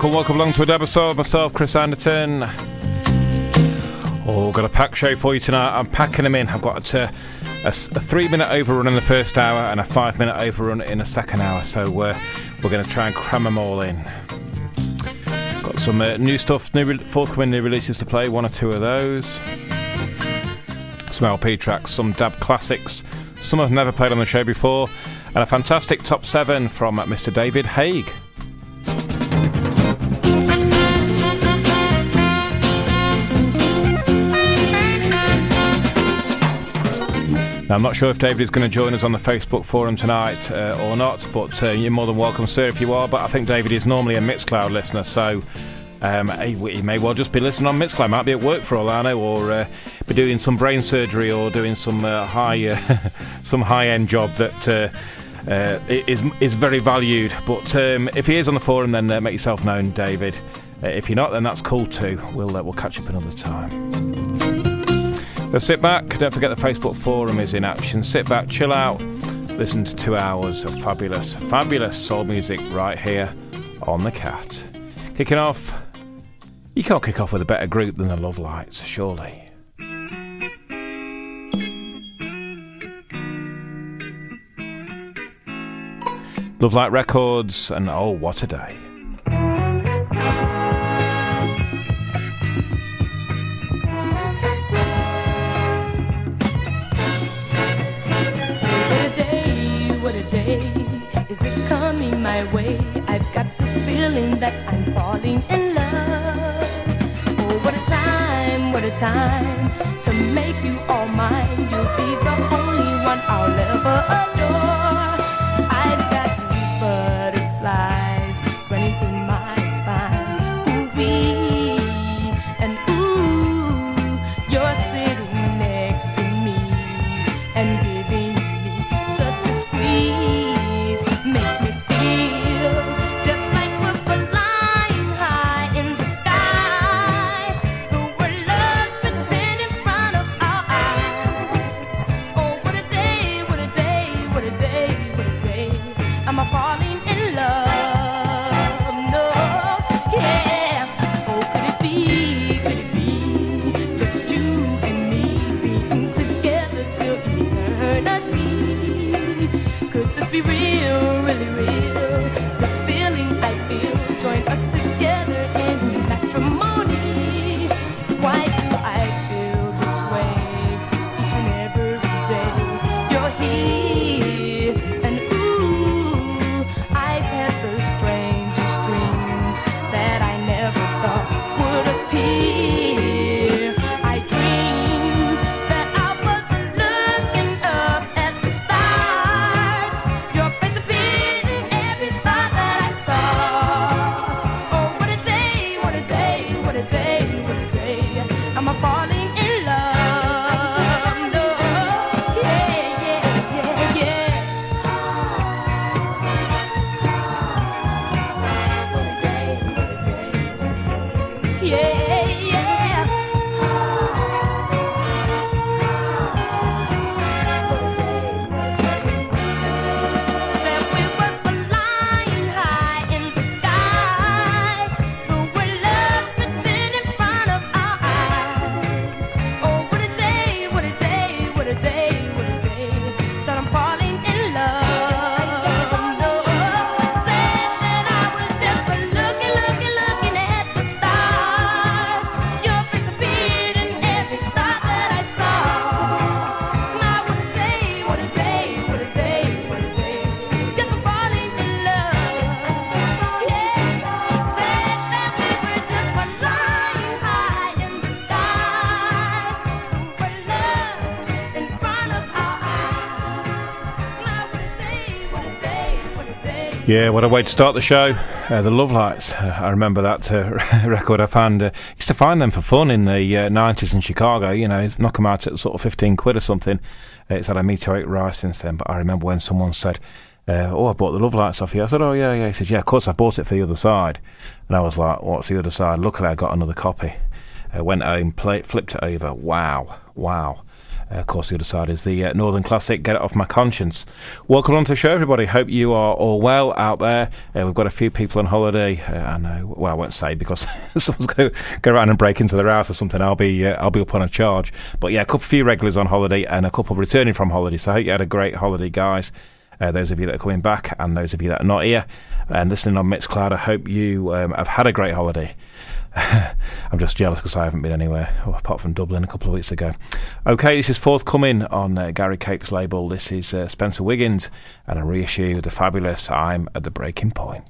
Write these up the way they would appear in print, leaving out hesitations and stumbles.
Welcome along to an episode. Myself, Chris Anderton. Oh, got a packed show for you tonight. I'm packing them in. I've got a 3-minute overrun in the first hour and a 5-minute overrun in the second hour. So we're going to try and cram them all in. Got some new stuff, forthcoming new releases to play. One or two of those. Some LP tracks, some dab classics. Some I've never played on the show before. And a fantastic top 7 from Mr. David Haig. Now, I'm not sure if David is going to join us on the Facebook forum tonight or not, but you're more than welcome, sir, if you are. But I think David is normally a Mixcloud listener, so he may well just be listening on Mixcloud. Might be at work for all I know, or be doing some brain surgery, or doing some some high-end job that is very valued. But if he is on the forum, then make yourself known, David. If you're not, then that's cool too. We'll catch up another time. So sit back, don't forget the Facebook forum is in action. Sit back, chill out, listen to 2 hours of fabulous, fabulous soul music right here on The Cat. Kicking off, you can't kick off with a better group than the Love Lights, surely. Love Light Records and Oh What a Day. Is it coming my way? I've got this feeling that I'm falling in love. Oh, what a time to make you all mine. You'll be the only one I'll ever adore. I've got these butterflies running through my spine. Ooh-wee and ooh, you're sitting next to me and giving me such a Could this be real, really real? This feeling I feel, join us together in matrimony. Why do I feel this way each and every day? You're here, and ooh, I've had the strangest dreams that I never thought would appear. I dreamed that I wasn't looking up at the stars. Your face appeared in every star that I saw. Oh, what a day, what a day, what a day, what a day. I'm a falling in love. Oh, yeah, yeah, yeah, yeah. What a day, what a day, what a day. Yeah. Said we were flying high in the sky, but we're left written in front of our eyes. Oh, what a day, what a day, what a day, what a day. Said I'm falling in love. Said that I was just for looking at the stars. Your face appeared in every star that I saw. My, what a day, what a day, what a day, what a day. Just for falling in love. Yeah. Said that we were just for flying high in the sky. For love in front of our eyes. My, what a day, what a day, what a day. Yeah, what a way to start the show. The Love Lights. I remember that record I found. Used to find them for fun in the 90s in Chicago, you know, knock them out at sort of 15 quid or something. It's had a meteoric rise since then, but I remember when someone said, oh, I bought the Love Lights off you. I said, oh, yeah. He said, yeah, of course, I bought it for the other side. And I was like, what's the other side? Luckily, I got another copy. Went home, flipped it over. Wow. Of course, the other side is the Northern Classic, Get It Off My Conscience. Welcome on to the show, everybody. Hope you are all well out there. We've got a few people on holiday. I know. Well, I won't say because someone's going to go around and break into their house or something. I'll be up on a charge. But yeah, a few regulars on holiday and a couple returning from holiday. So I hope you had a great holiday, guys. Those of you that are coming back and those of you that are not here and listening on Mixcloud, I hope you have had a great holiday. I'm just jealous because I haven't been anywhere apart from Dublin a couple of weeks ago. Okay, this is forthcoming on Gary Cape's label. This is Spencer Wiggins and a reissue of the fabulous I'm at the Breaking Point.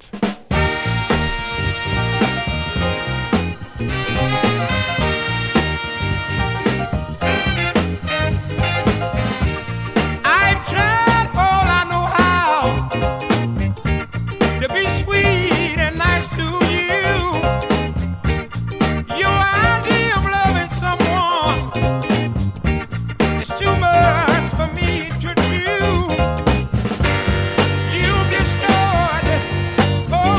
I tried all I know how to be sweet and nice to you. Your idea of loving someone is too much for me to chew. You destroyed both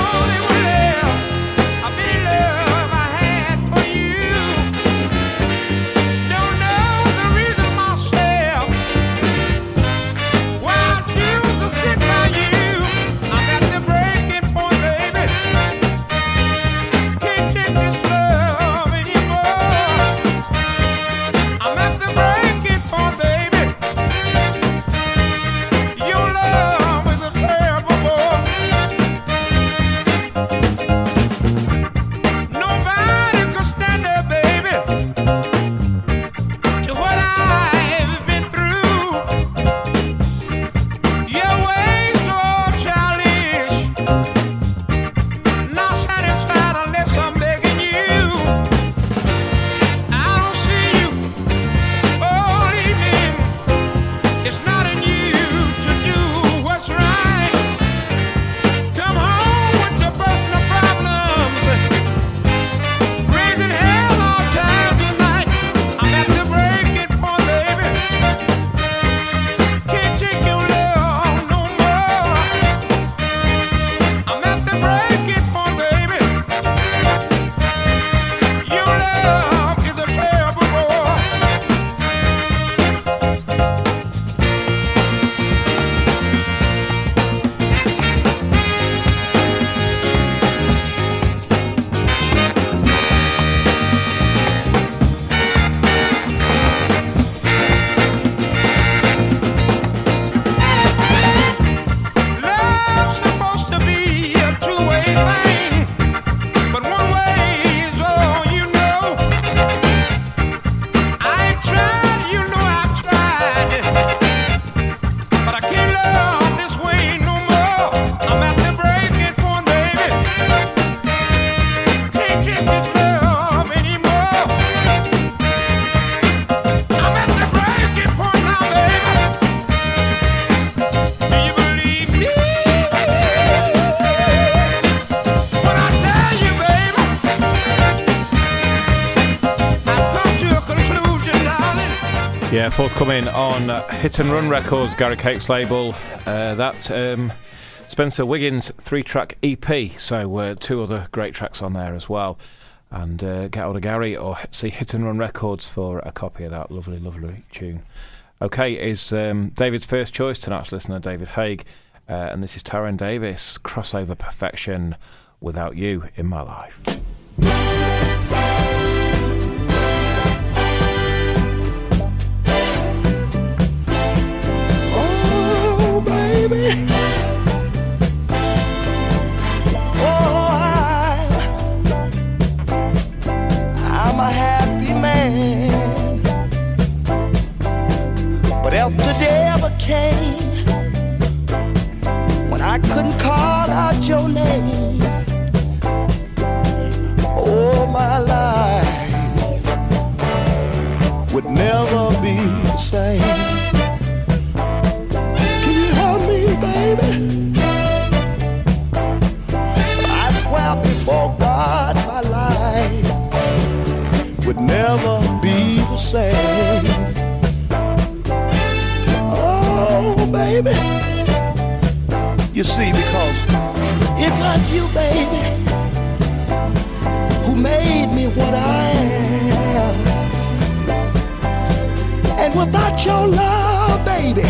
forthcoming on Hit and Run Records, Gary Cape's label. That's Spencer Wiggins' 3-track EP. So 2 other great tracks on there as well. And get hold of Gary or see Hit and Run Records for a copy of that lovely, lovely tune. Okay, is David's first choice, tonight's listener, David Haig. And this is Taryn Davis, Crossover Perfection, Without You in My Life. I'm a happy man, but after day ever came, when I couldn't call out your name, oh, my life would never be the same. Can you help me, baby? I swear before God, my life would never be the same. Oh, baby. You see, because it was you, baby, who made me what I am. And without your love, baby,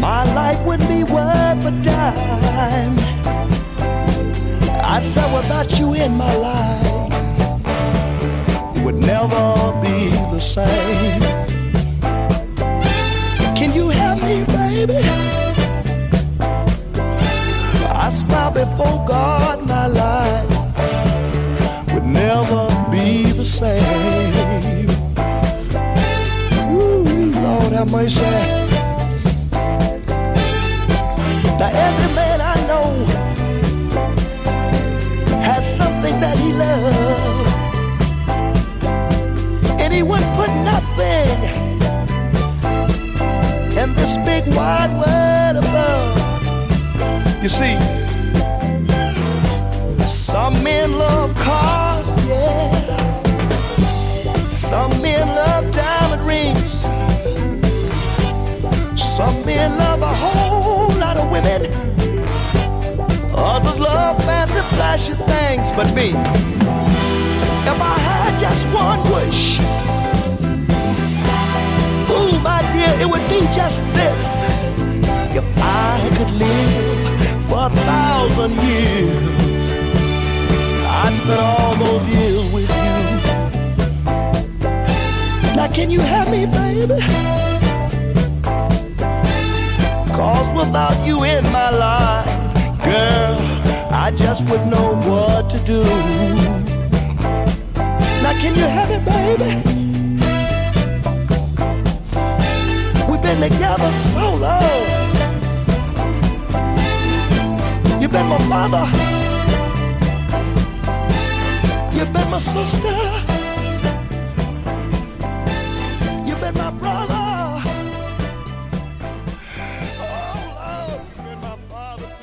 my life wouldn't be worth a dime. I said without you in my life would never be the same. Can you help me, baby? I swear before God, my life would never be the same. Ooh, Lord have mercy. Now every man I know has something that he loves. He would put nothing in this big wide world above. You see, some men love cars, yeah. Some men love diamond rings. Some men love a whole lot of women. Others love fancy, flashy things, but me, if I had just one wish, ooh, my dear, it would be just this. If I could live for 1,000 years, I'd spend all those years with you. Now can you have me, baby? 'Cause without you in my life, girl, I just wouldn't know what to do. Now can you have it, baby? We've been together so long. You've been my mother. You've been my sister. You've been my brother. Oh, Lord, you've been my father too.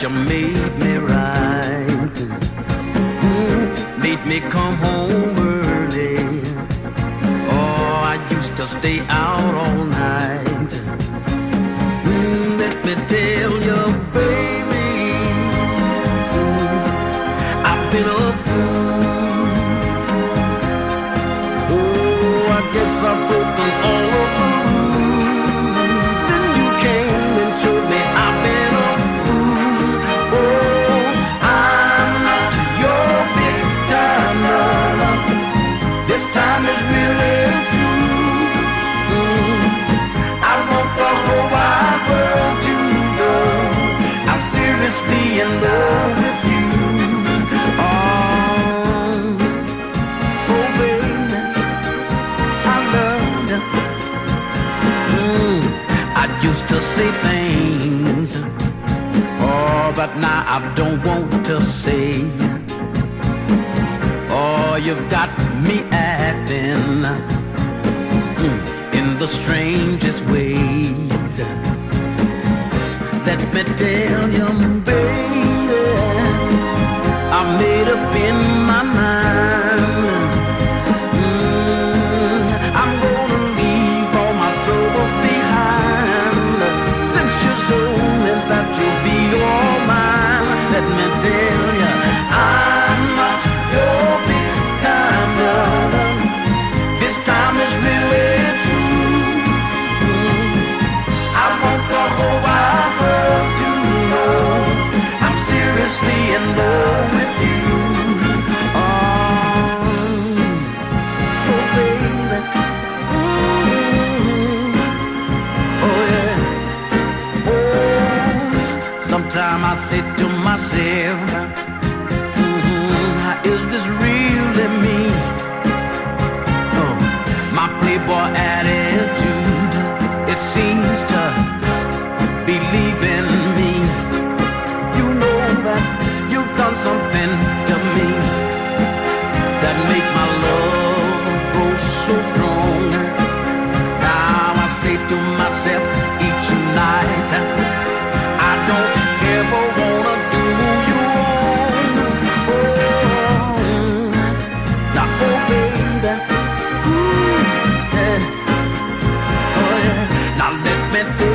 You made me right, made me come home early. Oh, I used to stay out all night. Let me tell you, baby, I've been a fool. Oh, I guess I've broken all of the rules. Then you came and showed me I've been. Time is really true. I want the whole wide world to know I'm seriously in love with you. Oh baby, I love you. I used to say things, oh, but now I don't want to say. Oh, you've got me acting in the strangest ways. Let me tell you, baby, I'm made up in my mind. I'm gonna leave all my troubles behind. Since you're so in that you'll be all mine. Let me tell you, I'm not your big time brother. This time is really true. I want the whole wide world to know I'm seriously in love with you. Oh baby, mm-hmm. Oh yeah, oh. Sometime I say to myself, mm-hmm, is this really me? Oh, my playboy attitude, it seems to believe in me. You know that you've done something to me that make my love grow so strong. Now I say to myself each night, I don't ever wanna do you wrong. Oh, now oh baby, ooh, yeah. Oh yeah, now let me do.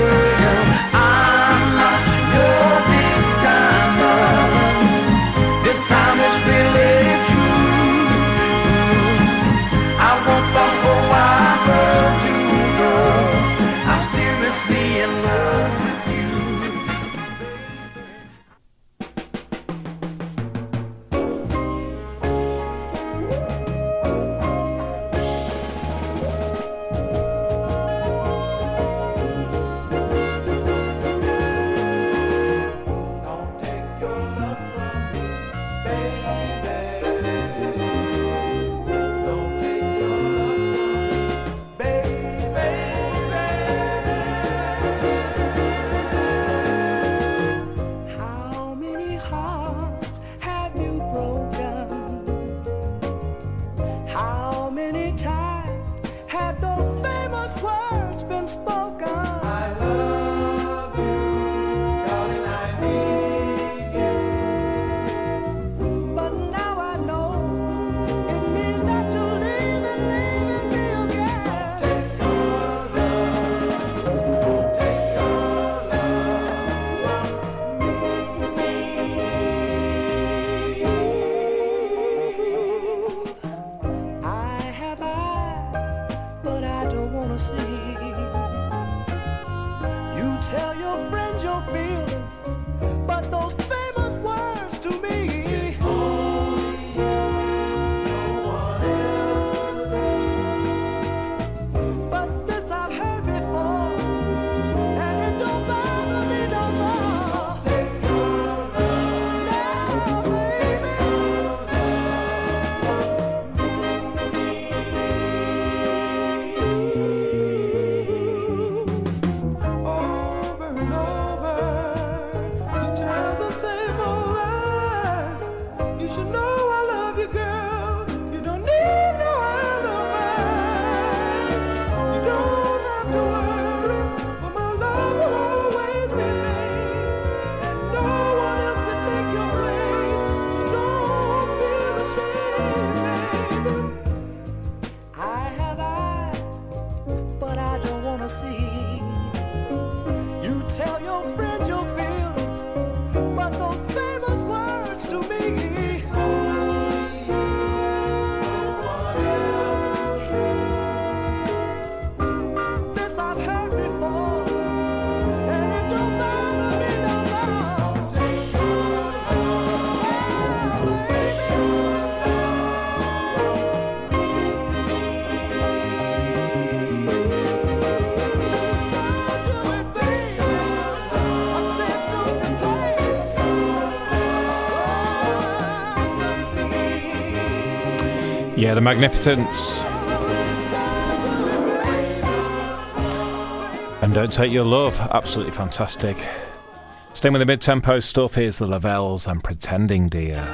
Yeah, the Magnificents. And Don't Take Your Love, absolutely fantastic. Staying with the mid-tempo stuff, here's the Lavelles and Pretending Dear.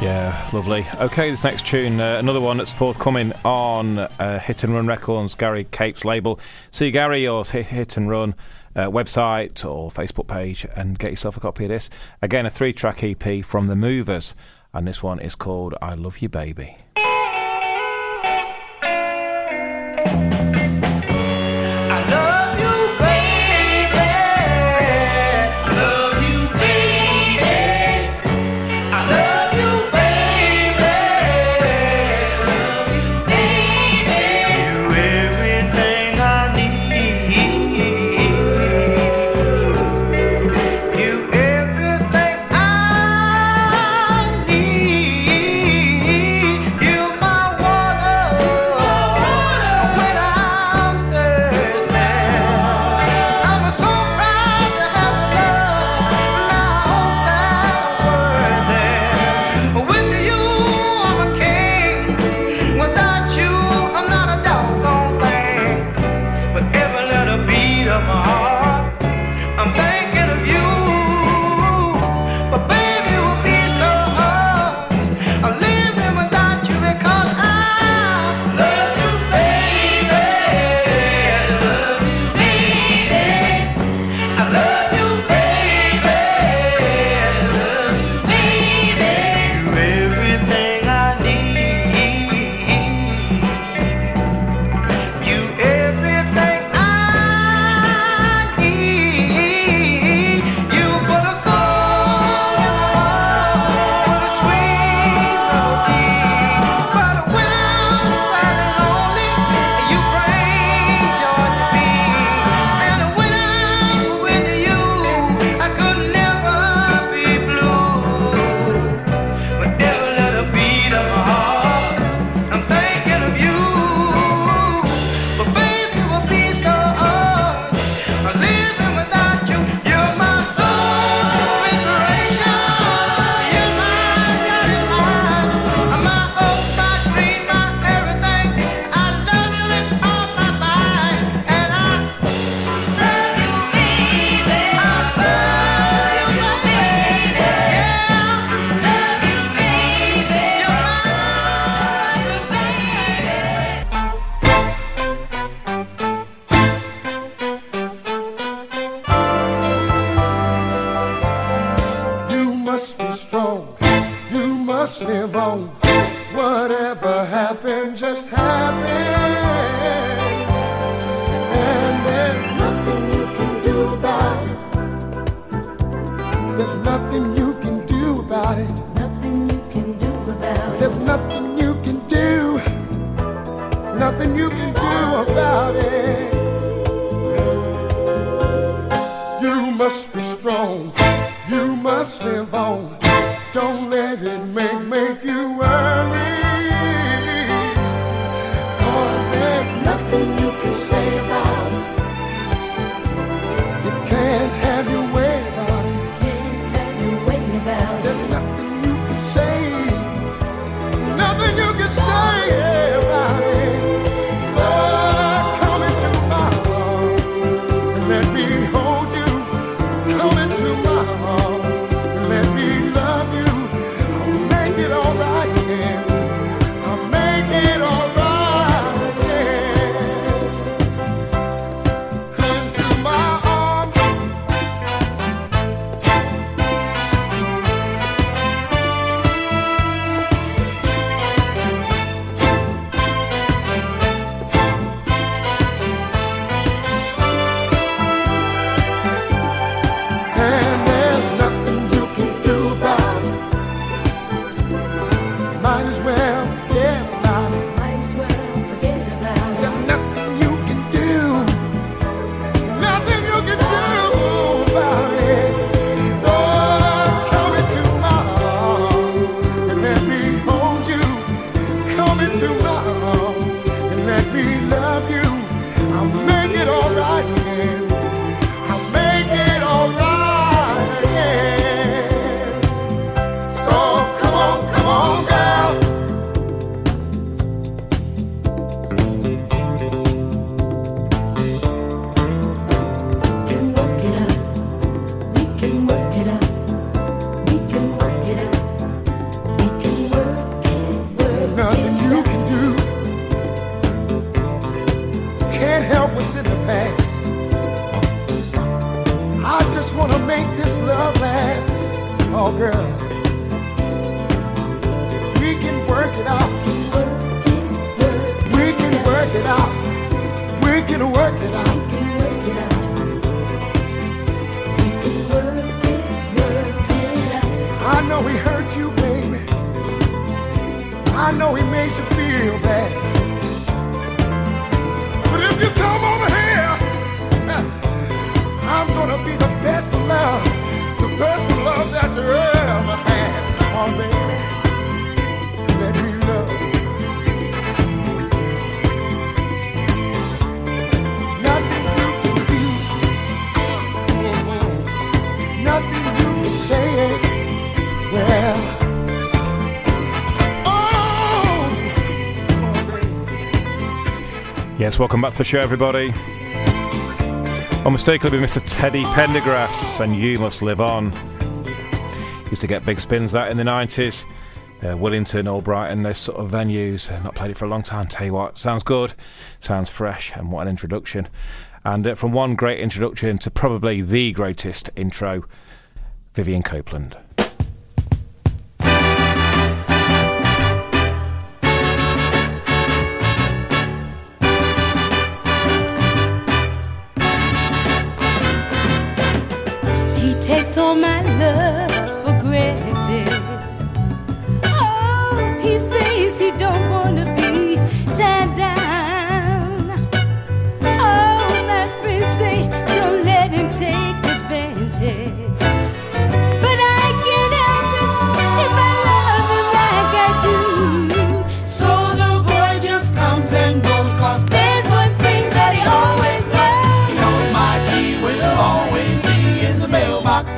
Yeah, lovely. Okay, this next tune, another one that's forthcoming on Hit and Run Records, Gary Cape's label. See Gary or Hit and Run website or Facebook page and get yourself a copy of this. Again, a 3-track EP from the Moovers, and this one is called I Love You Baby. Oh, girl, we can work it out. We can work it out. We can work it out. We can work it out. We can work it out. I know he hurt you, baby. I know he made you feel bad. But if you come over here, I'm gonna be the best of love. Best love that you ever had. Oh, baby, let me love you. Nothing you can do, nothing you can say. Well, oh, baby. Yes, welcome back to the show, everybody. Unmistakably, Mr. Teddy Pendergrass, and You Must Live On. Used to get big spins that in the 90s. Willington, Albrighton, those sort of venues. Not played it for a long time, tell you what. Sounds good, sounds fresh, and what an introduction. And from one great introduction to probably the greatest intro, Vivian Copeland. All my love for granted. Oh, he says he don't want to be tied down. Oh, my friends say don't let him take advantage. But I can't help it if I love him like I do. So the boy just comes and goes, 'cause there's one thing that he always does. He knows my key will always be in the mailbox.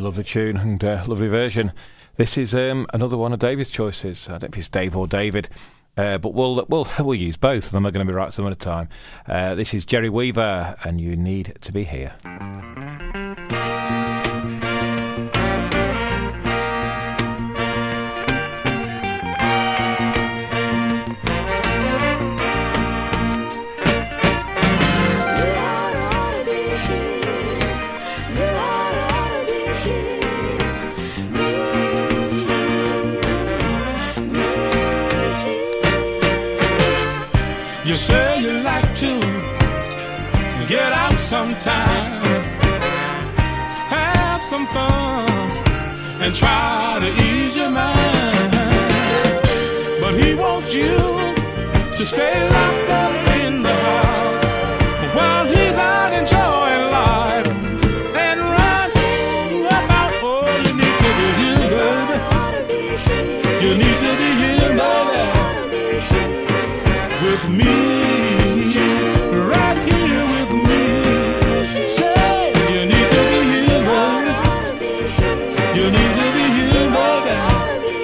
Lovely tune and lovely version. This is another one of David's choices. I don't know if it's Dave or David, but we'll use both, and I'm not going to be right some at a time. This is Jerry Weaver, and You Need to Be Here. You say you like to get out sometime, have some fun, and try to ease your mind. But he wants you to stay locked up in the house while he's out enjoying life and running about. Oh, you need to be here, baby. You need to be here, baby. with me, right here with me. Say you need to be here, baby. You need to be here, baby.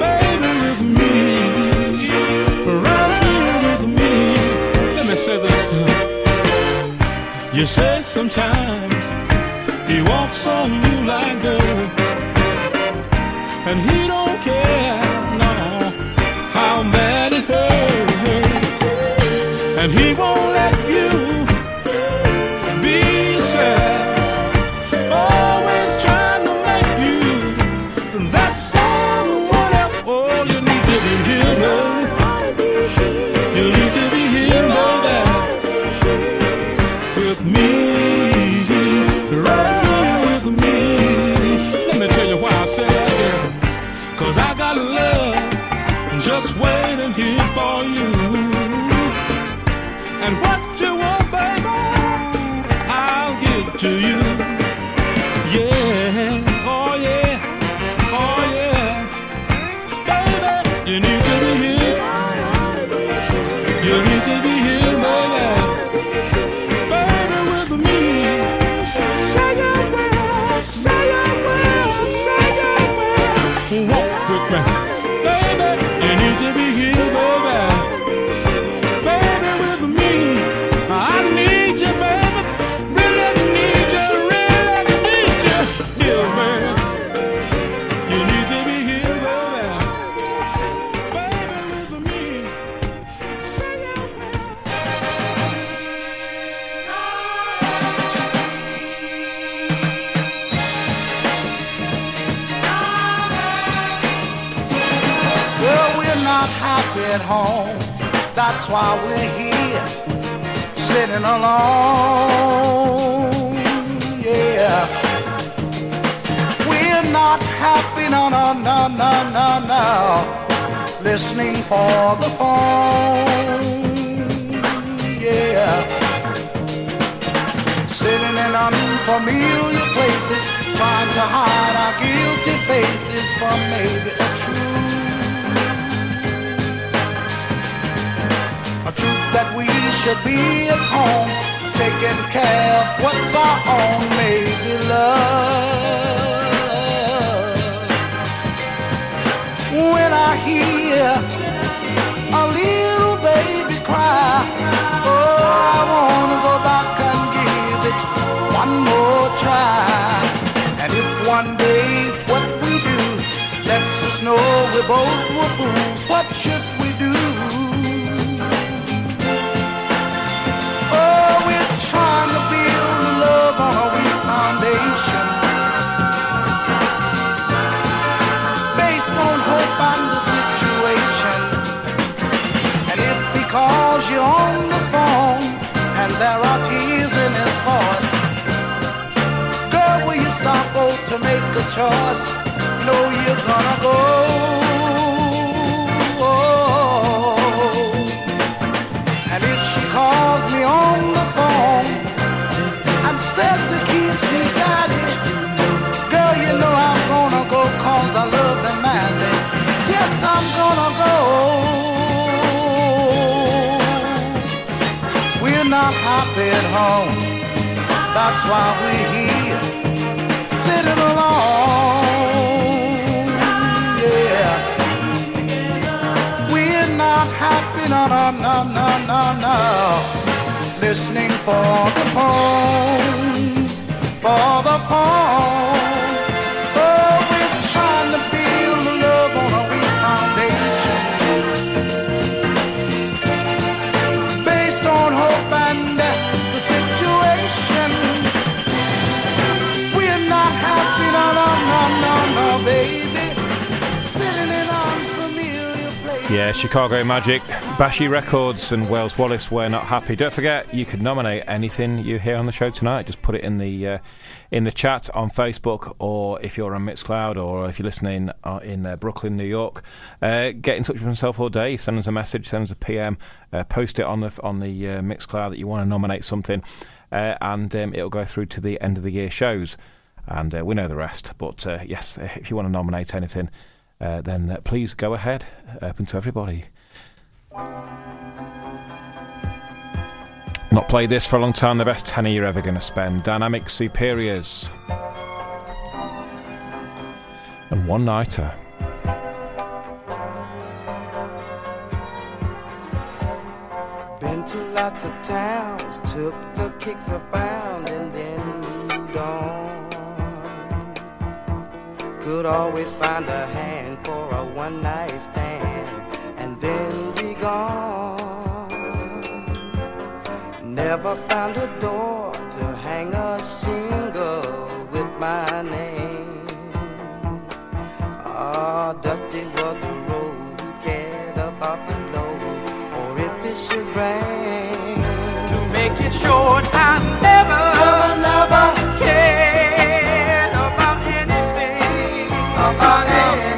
Baby with me, right here with me. Let me say this. You say sometimes he walks on you like dirt, and he don't care now how bad it hurts, and he won't let you be sad, always trying to make you that someone else. Oh, you need to be here, love. You need to be here, love, with me. Just waiting here for you. And what you want, baby, I'll give to you. Yeah, oh yeah, oh yeah. Baby, you need to be here. You need to be here, baby. Baby, with me. Say your word, say your word, say your word. Walk with me. Baby, to be here, baby, baby with me. I need you, baby, really need you, dear baby. You need to be here, baby, baby with me. Say your word. Well, not happy at home, that's why we're here, sitting alone, yeah. We're not happy, no, no, no, no, no, no, listening for the phone, yeah. Sitting in unfamiliar places, trying to hide our guilty faces from maybe a truth. A truth that we should be at home, taking care of what's our own, maybe love. When I hear a little baby cry, oh, I wanna go back and give it one more try. And if one day what we do lets us know we both were fools, what should we do? Trying to build a love on a weak foundation, based on hope and the situation. And if he calls you on the phone and there are tears in his voice, girl, will you stop, oh, to make a choice? No, you're gonna go. Calls me on the phone and says it keeps me guided, girl, you know I'm gonna go, cause I love him madly. Yes, I'm gonna go. We're not happy at home, that's why we're here, sitting alone, yeah. We're not happy, no, no, no, no, no, no, listening for the phone, oh, we're trying to build a love on a weak foundation, based on hope and the situation. We're not happy, no, no, no, no, no, baby, sitting in unfamiliar places. Yeah, Chicago Magic, Bashy Records and Wales Wallace, We're Not Happy. Don't forget, you can nominate anything you hear on the show tonight. Just put it in the chat on Facebook, or if you're on Mixcloud, or if you're listening in Brooklyn, New York, get in touch with myself all day. Send us a message, send us a PM, post it on the Mixcloud that you want to nominate something, and it'll go through to the end of the year shows, and we know the rest. But yes, if you want to nominate anything, then please go ahead. Open to everybody. Not played this for a long time, the best £10 you're ever going to spend. Dynamic Superiors. And One Nighter. Been to lots of towns, took the kicks I found and then moved on. Could always find a hand for a one night stand and then be gone. Never found a door to hang a shingle with my name. Ah, oh, dusty was the road, who cared about the load, or if it should rain. To make it short, I never, never, never cared about anything, about anything.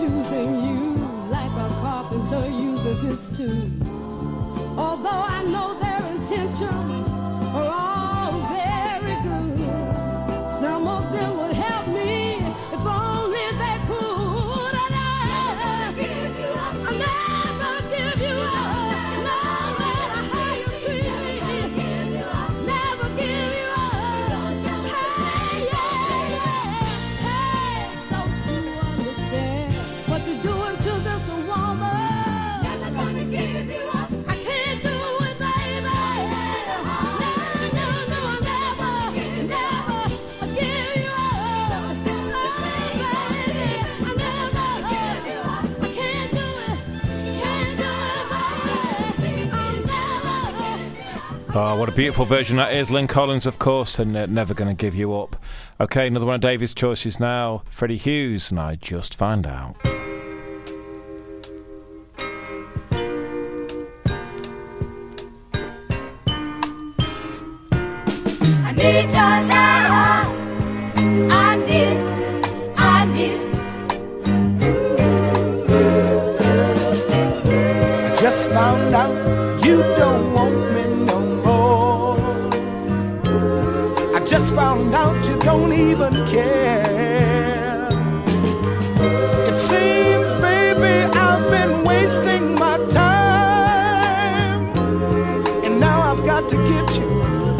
choosing you like a carpenter uses his tools. Although I know their intentions are all very good, some of them would help me if only they could. And I'll never give you up, no matter how you treat me. Never give you up. Hey, yeah, yeah. Hey, don't you understand what you're doing to this woman? Never gonna give you up. Oh, what a beautiful version that is. Lynn Collins, of course, and Never Gonna Give You Up. OK, another one of David's choices now. Freddie Hughes, and I Just Found Out. I need your love. I need. Ooh, ooh, ooh. I just found out you don't want me. Just found out you don't even care. It seems, baby, I've been wasting my time, and now I've got to get you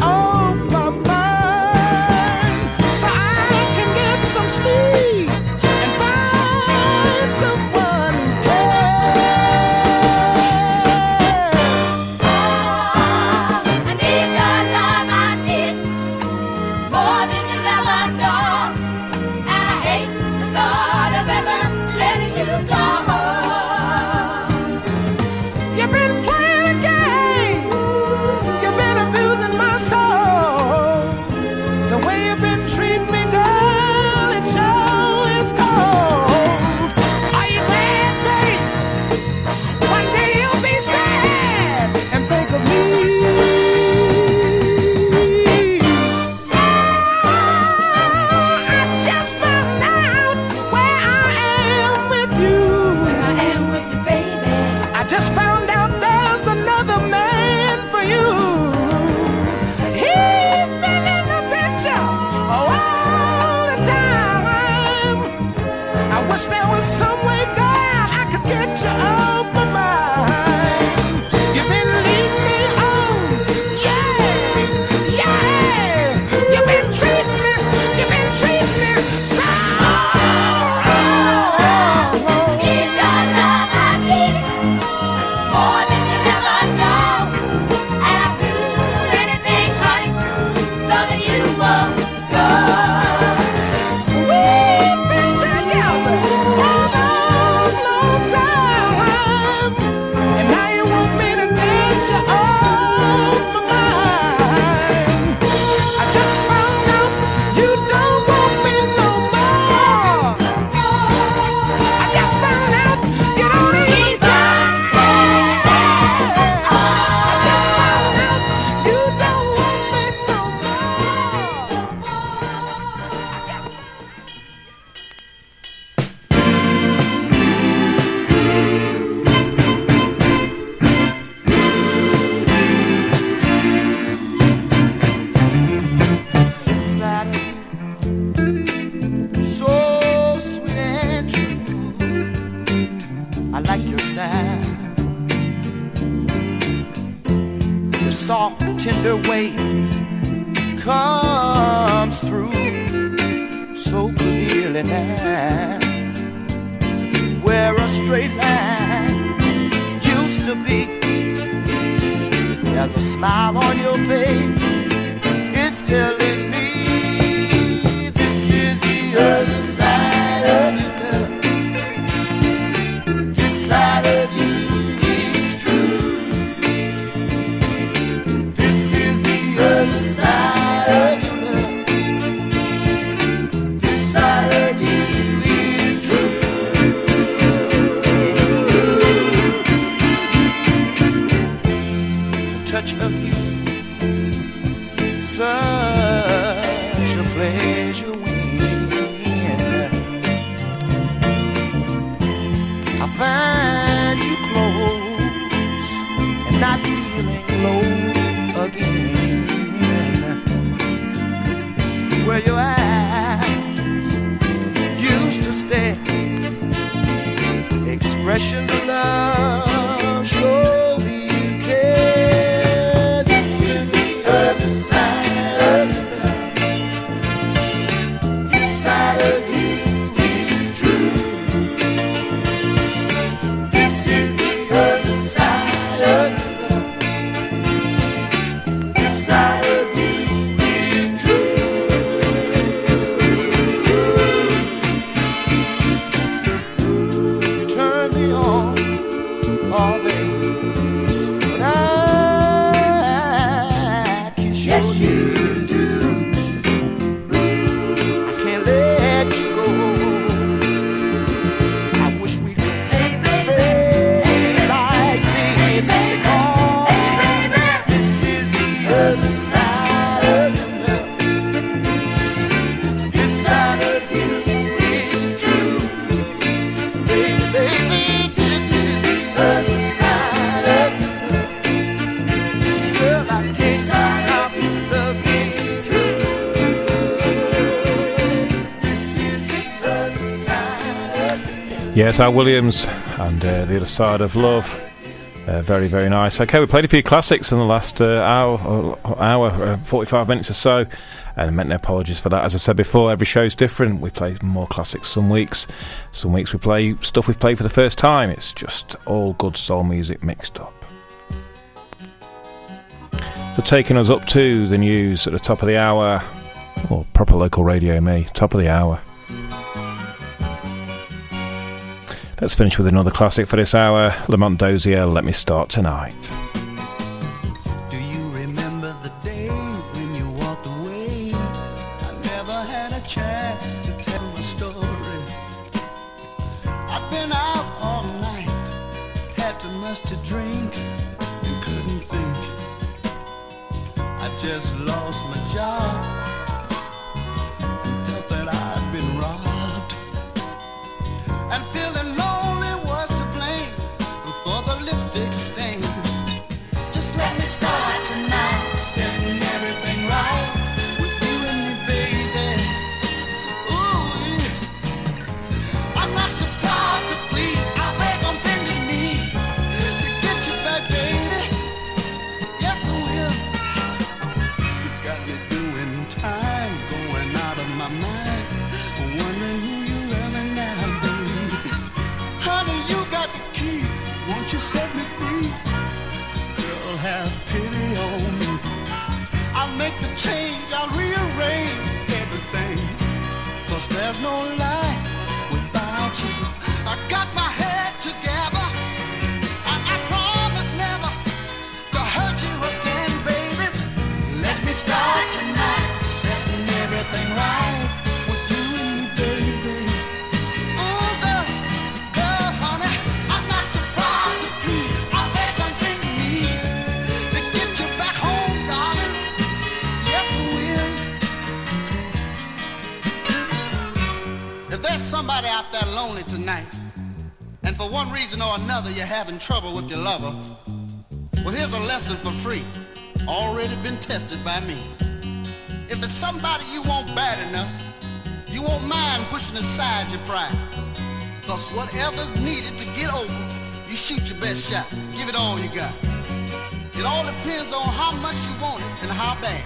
off my mind, so I can get some sleep and find someone who cares. Oh, I need your love, I need more than you'll ever know, and I hate the thought of ever letting you go. You've been playing a game, you've been abusing my soul. The way you've been treating me, girl, it sure is cold. Are you glad, babe? One day you'll be sad and think of me. I just found out where I am with you. Where I am with you, baby. I just found out there's another man for you. He's been in the picture all the time. I wish there was some way, God, I could get you off my mind. You've been leading me on, yeah, yeah. You've been treating me so wrong. Need your love, I need more than you'll ever know, and I'd do anything, honey, so that you won't go. We've been together for a long time, and now you want me to get you off my mind. I just found out you don't want me no more. I just found out you don't even care. I just found out you don't want me no more. Just sat so sweet and true. I like your style, your soft, tender ways comes through so clearly now. Where a straight line used to be, there's a smile on your face. It's telling me this is the other side of your love. This side of you is true. This is the other side of your love. This side of you is true. The touch of you, such a pleasure when Yes, Al Williams and The Other Side of Love. Very, very nice. Okay, we played a few classics in the last hour, 45 minutes or so, and I meant no apologies for that. As I said before, every show's different. We play more classics some weeks we play stuff we've played for the first time. It's just all good soul music mixed up. So taking us up to the news at the top of the hour, or proper local radio me, top of the hour. Let's finish with another classic for this hour. Lamont Dozier, Let Me Start Tonight. Do you remember the day when you walked away? I never had a chance to tell my story. I've been out all night, had too much to drink, and couldn't think. I just lost my job. Change, I'll rearrange everything, 'cause there's no life without you. I got my head together, and I promise never to hurt you again, baby. Let me start tonight, setting everything right. Somebody out there lonely tonight, and for one reason or another you're having trouble with your lover. Well, here's a lesson for free, already been tested by me. If it's somebody you want bad enough, you won't mind pushing aside your pride, 'cause whatever's needed to get over, you shoot your best shot, give it all you got. It all depends on how much you want it and how bad,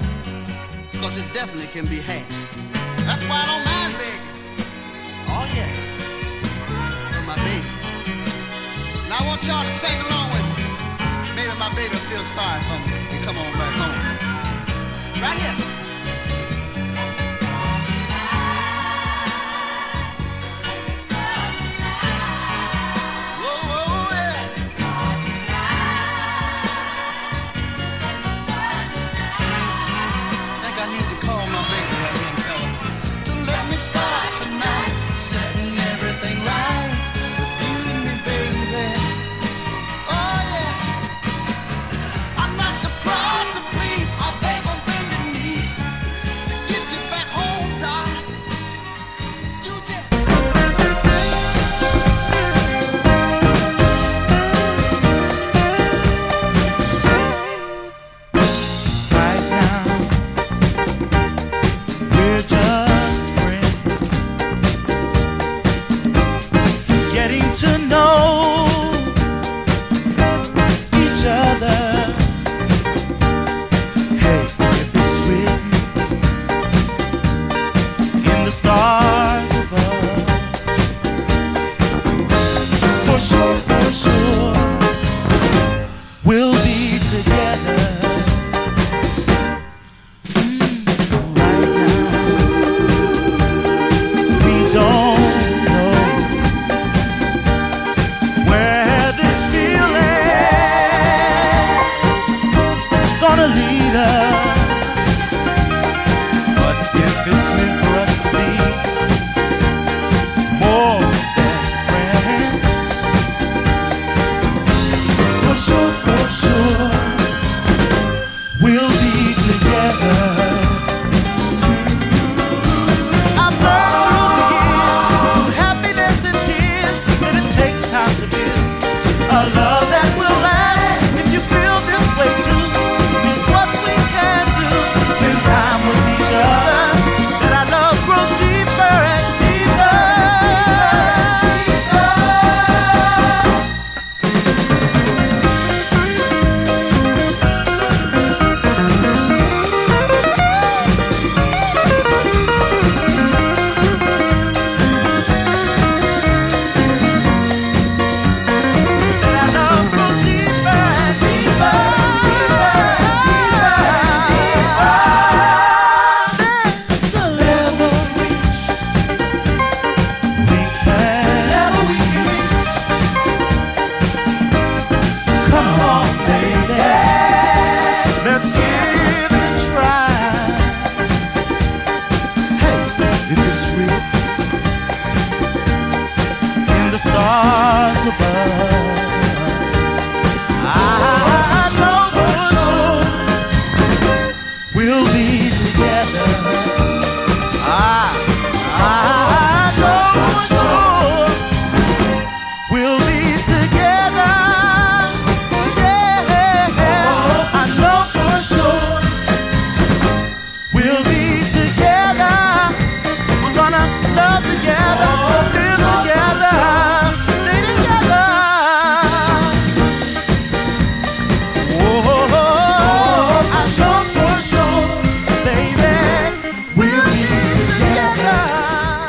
'cause it definitely can be had. That's why I don't mind begging. Oh yeah, for my baby. Now I want y'all to sing along with me. Maybe my baby will feel sorry for me and come on back home. Right here. Whoa, whoa, yeah. I think I need to call my baby right here and tell her to let me start tonight. Where stars above. I know for sure we'll be together. I know for sure we'll be together. Yeah, I know for sure we'll be together. We're gonna love together, live together.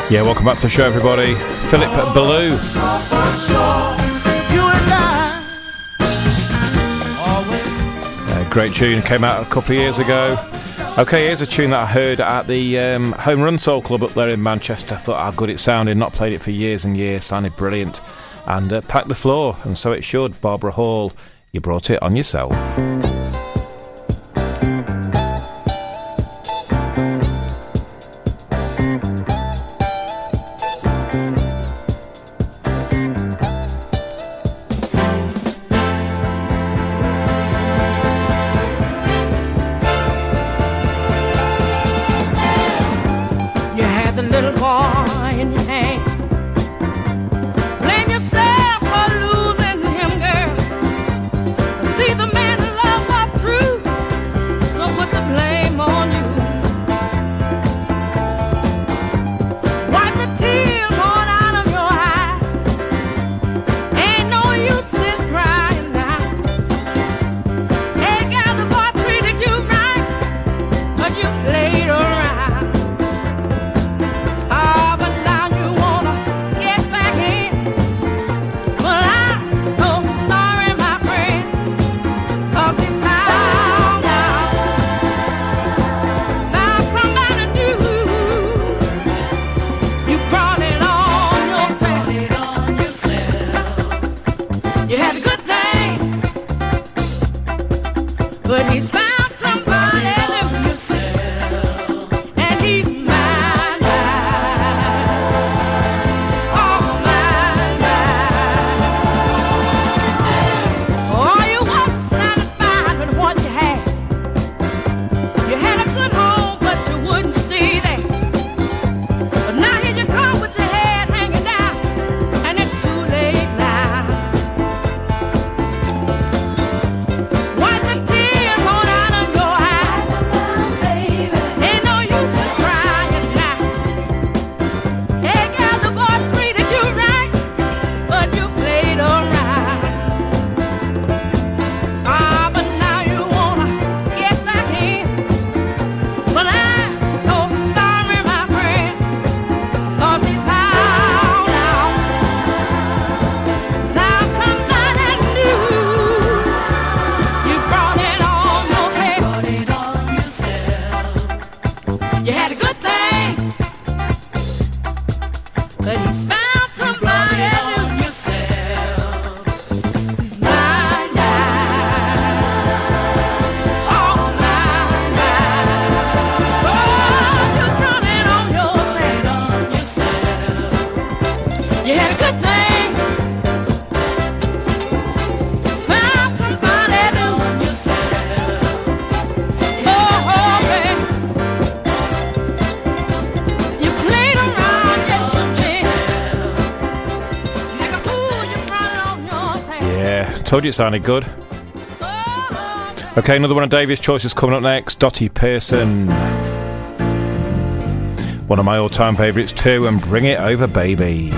Yeah, welcome back to the show, everybody. Philip Ballou. Great tune, came out a couple of years ago. Okay, here's a tune that I heard at the Home Run Soul Club up there in Manchester. I thought how good it sounded, not played it for years and years, sounded brilliant. And packed the floor, and so it should. Barbara Hall, you brought it on yourself. Told you it sounded good. Okay, another one of David's choices coming up next. Dottie Pearson, one of my all-time favourites too, and Bring It Over Baby.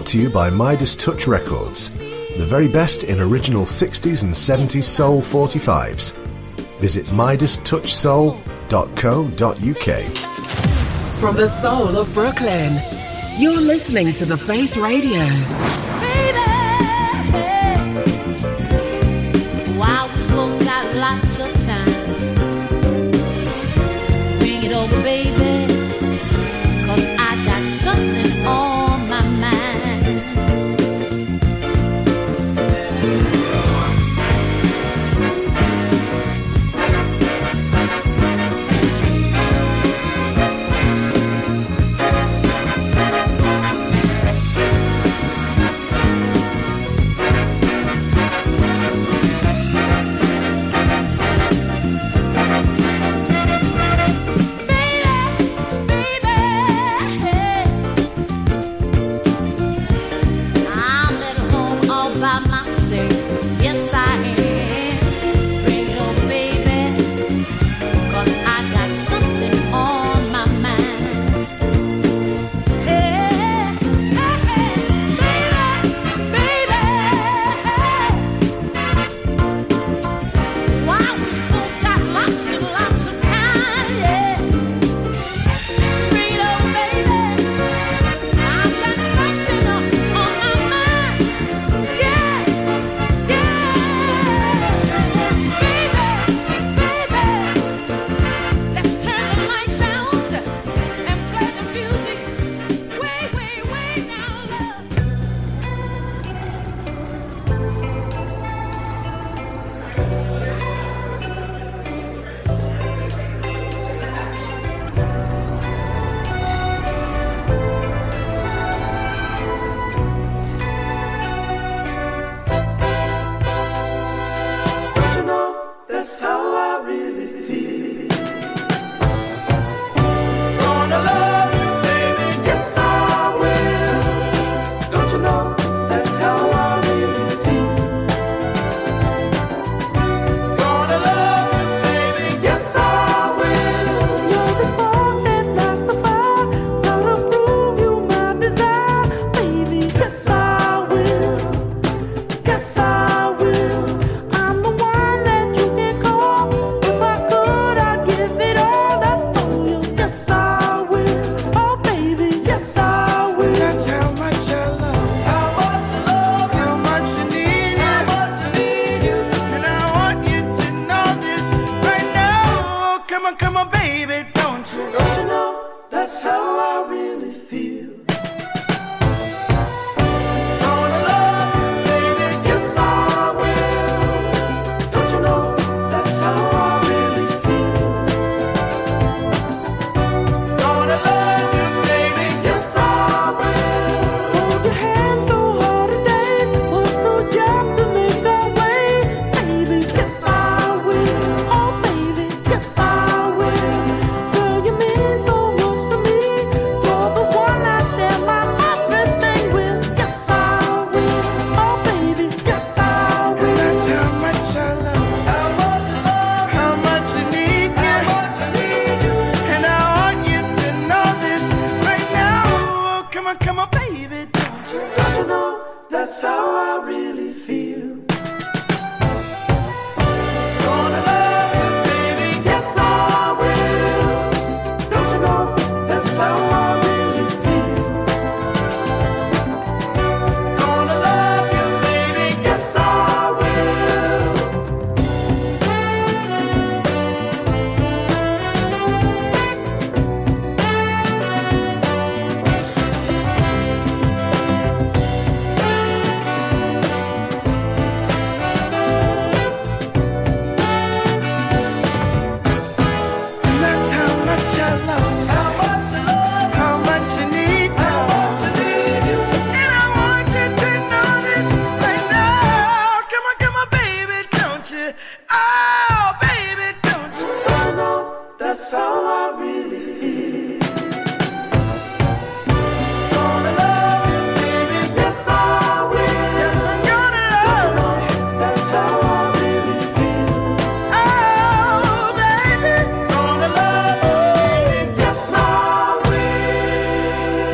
brought to you by Midas Touch Records, the very best in original 60s and 70s soul 45s. Visit MidasTouchSoul.co.uk. From the soul of Brooklyn, you're listening to The Face Radio. Baby, wow, we both got lots of time. Bring it over, baby, 'cause I got something on my mind.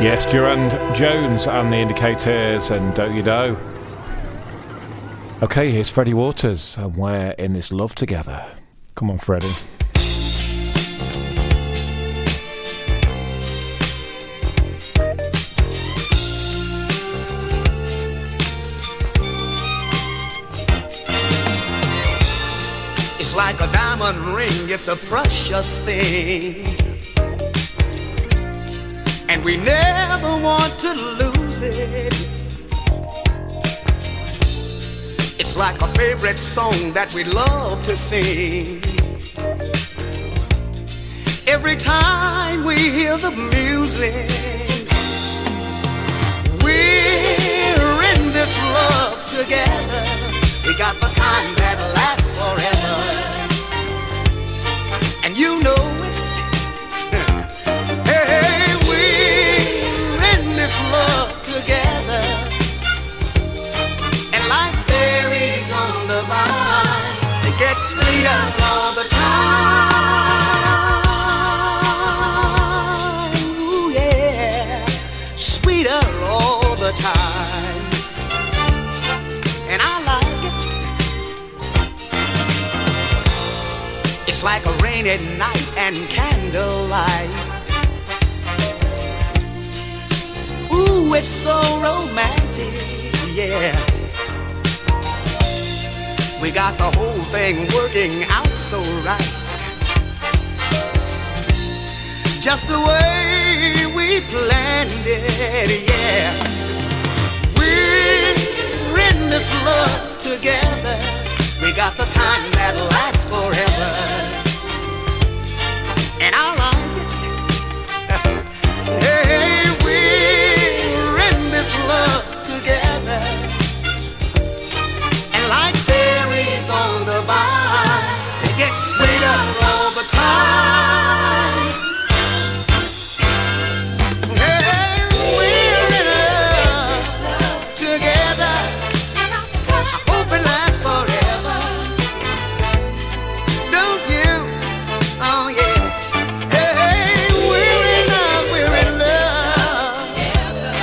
Yes, Durand Jones and the Indicators and Don't You Know. Okay, here's Freddie Waters and We're in This Love Together. Come on, Freddie. It's like a diamond ring, it's a precious thing, and we never want to lose it. It's like a favorite song that we love to sing every time we hear the music. We're in this love together. We got the kind that lasts forever, and you know it. Hey, we're in this love together, and like berries on the vine, it gets sweeter all the time. Ooh, yeah, sweeter all the time, and I like it. It's like a rainy night and candlelight. Ooh, it's so romantic, yeah. We got the whole thing working out so right, just the way we planned it, yeah. We're in this love together. We got the kind that lasts forever, and I like it. Hey, love together, and like berries on the vine, they get sweeter all the time. Hey, we're in love together. I hope it lasts forever, don't you? Oh yeah. Hey, we're in love together.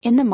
In the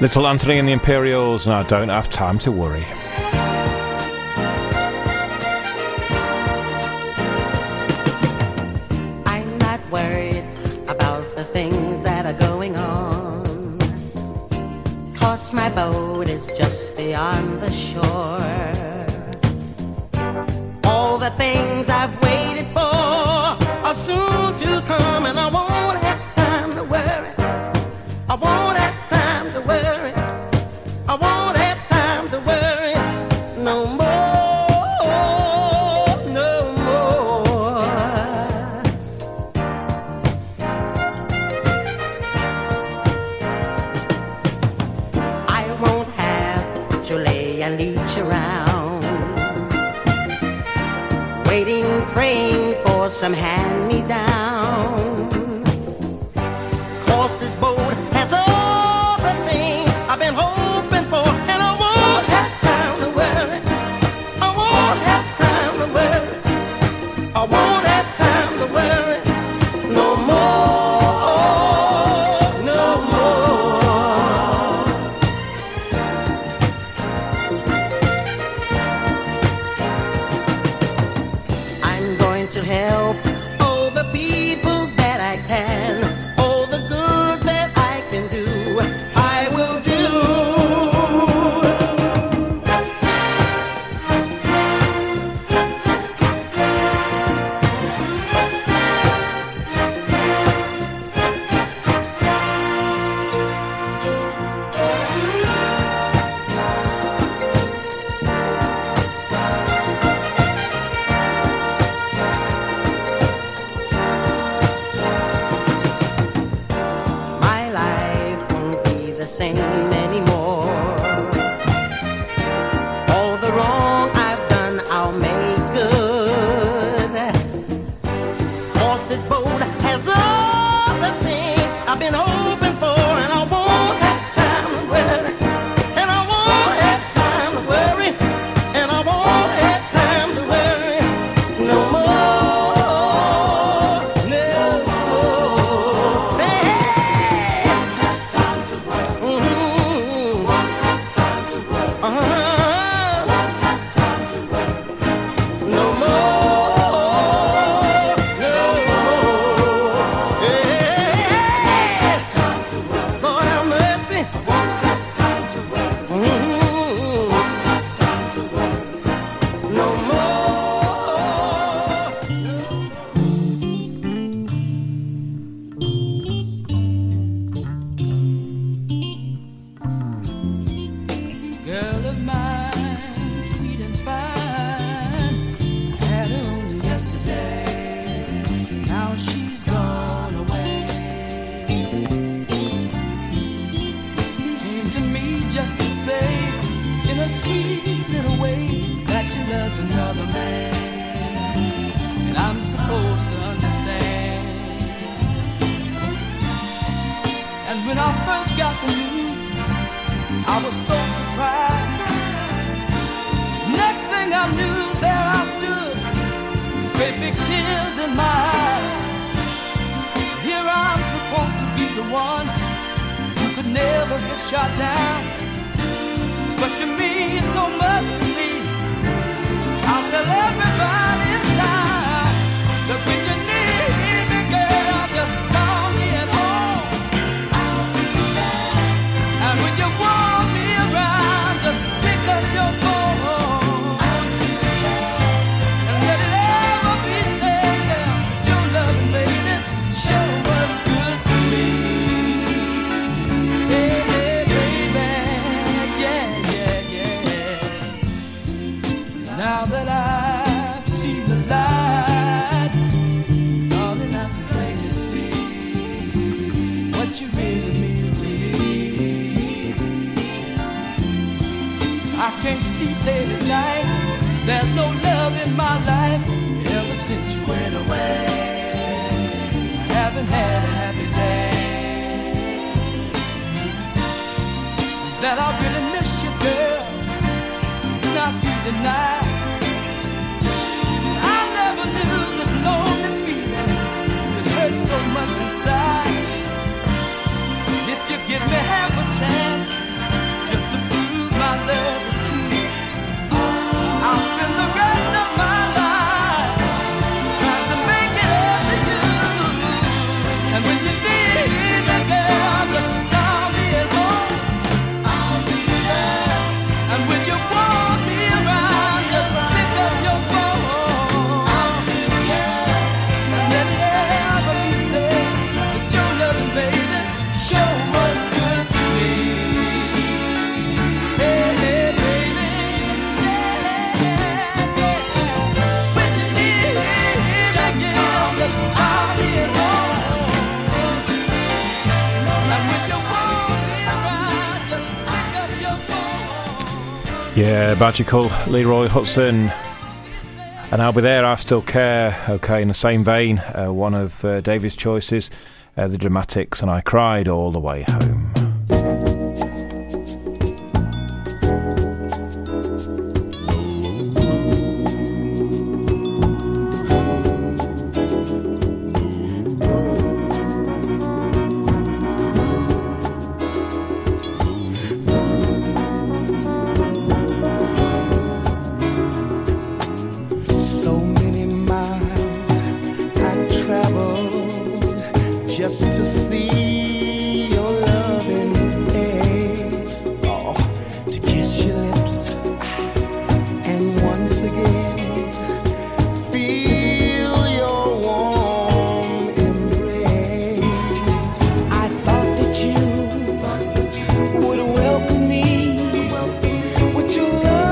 Little Anthony and the Imperials, and I don't have time to worry. I'm not worried about the things that are going on, 'cause my boat is just beyond the shore. All the things I've waited for are soon to come, and I won't have time to worry. I won't have time to worry. I won't have time to worry no more, no more. I won't have to lay and leech around, waiting, praying for some hand-me-down. I won't have time to worry no more, no more. I'm going to help all the people that I can. Yeah, magical Leroy Hudson, and I'll Be There, I Still Care. Okay, in the same vein, one of David's choices, The Dramatics, and I Cried All the Way Home. miles I traveled just to see your loving face, oh, to kiss your lips and once again feel your warm embrace. I thought that you would welcome me with your love.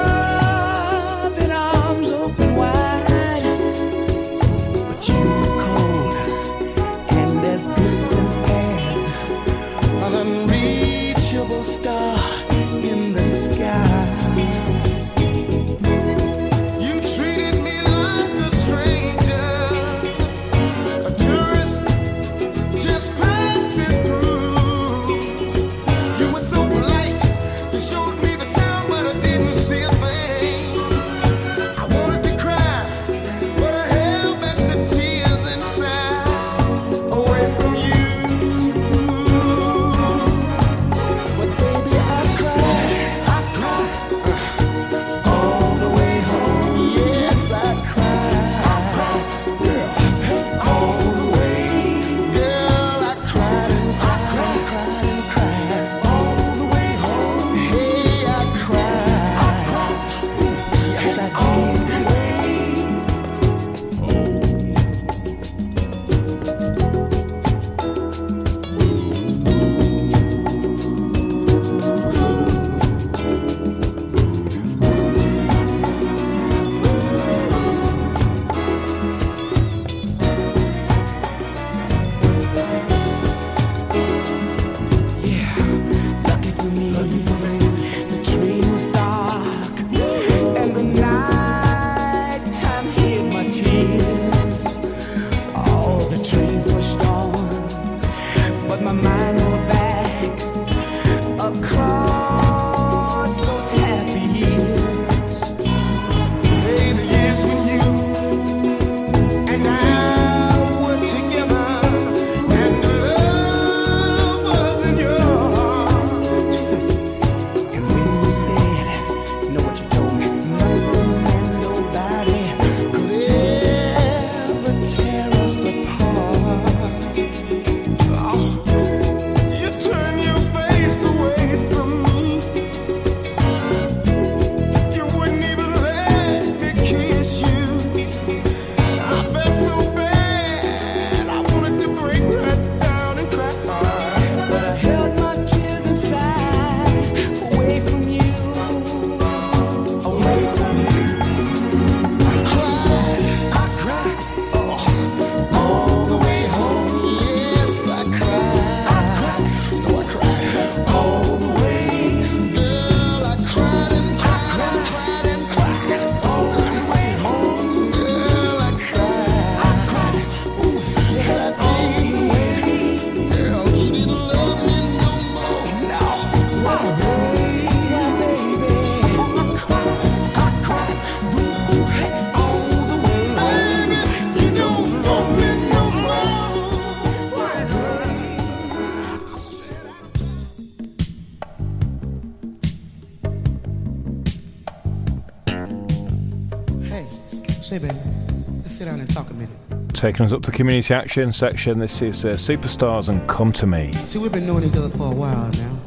Taking us up to community action section. This is Superstars and Come To Me. See, we've been knowing each other for a while now.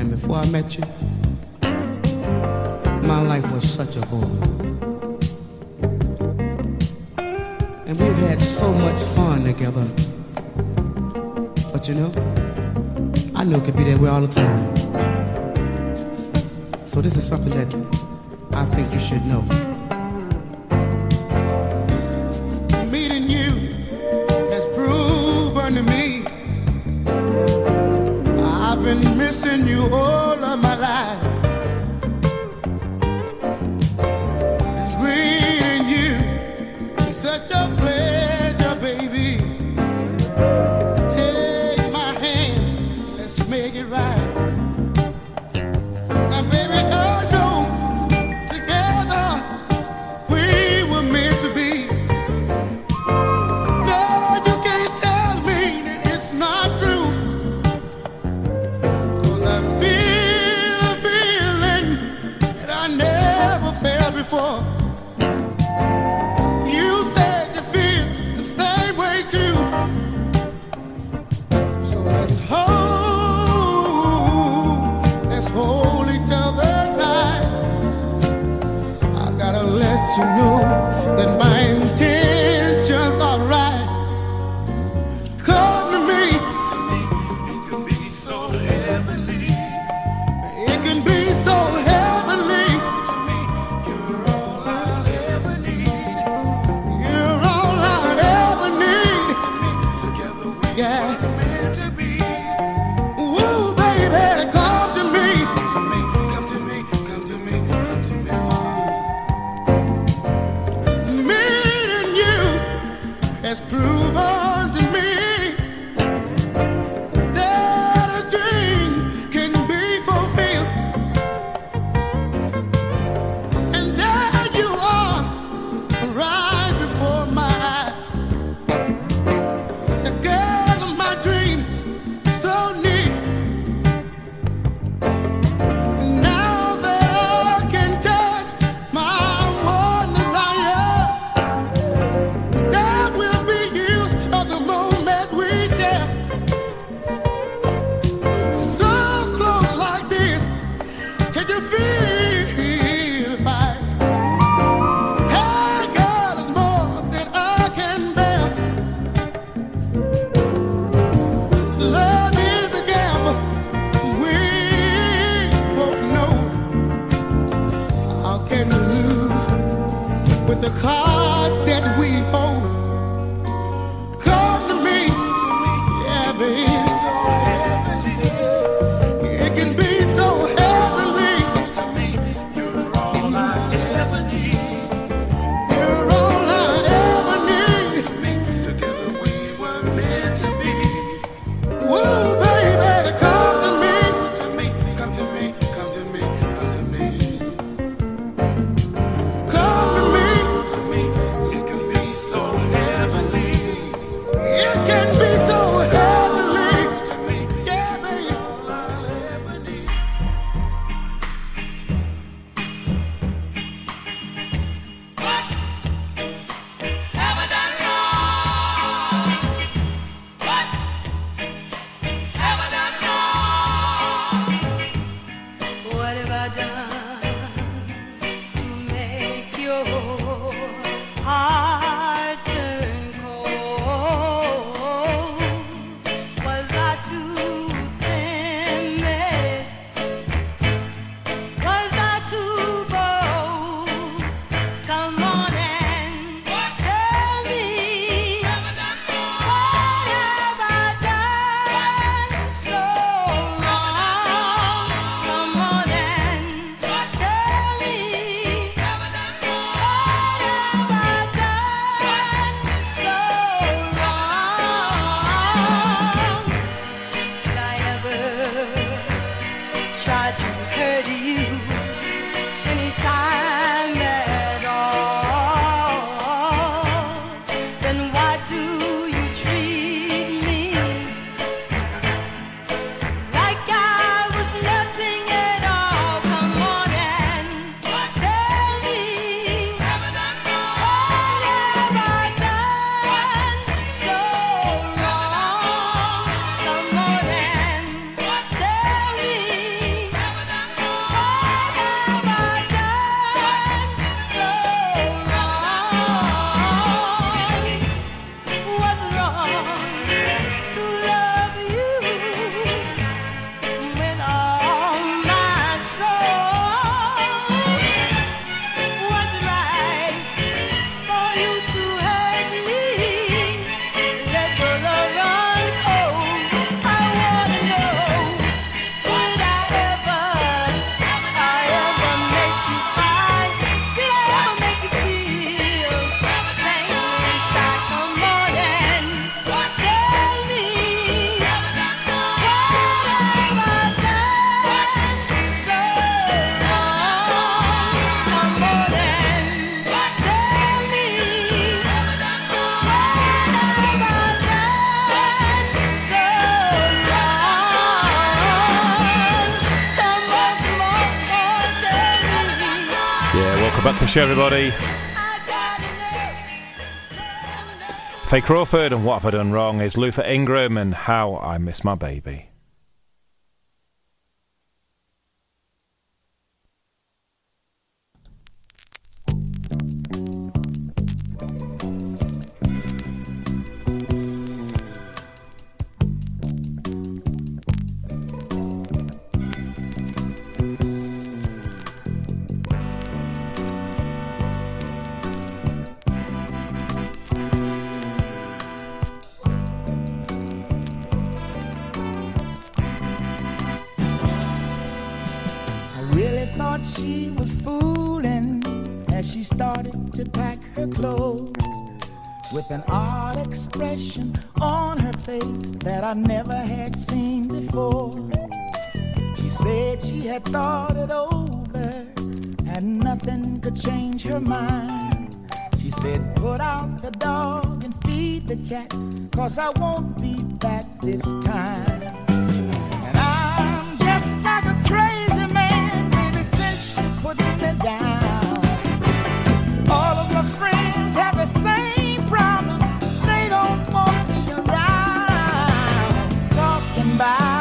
And before I met you, my life was such a bore. And we've had so much fun together. But you know, I knew it could be that way all the time. So this is something that I think you should know. Right. And baby, oh no, together that my intentions are right. Come to me. It can be so heavenly. It can be so heavenly. To me, you're all I ever need. You're all I ever need. To me, together we are. Everybody, Faye Crawford and What Have I Done Wrong is Luther Ingram and How I Miss My Baby. she was fooling as she started to pack her clothes with an odd expression on her face that I never had seen before. She said she had thought it over and nothing could change her mind. She said, put out the dog and feed the cat, 'cause I won't be back this time. And I'm just like a crazy man, baby, since she put me down. All of my friends have the same problem, they don't want me around. Talking about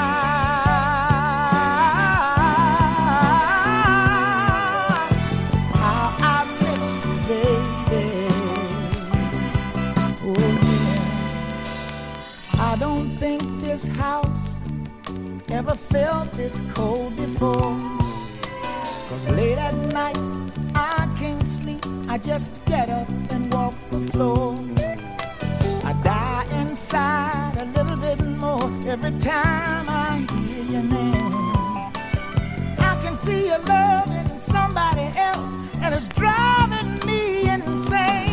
house, never felt this cold before. 'Cause late at night I can't sleep, I just get up and walk the floor. I die inside a little bit more every time I hear your name. I can see you loving somebody else and it's driving me insane.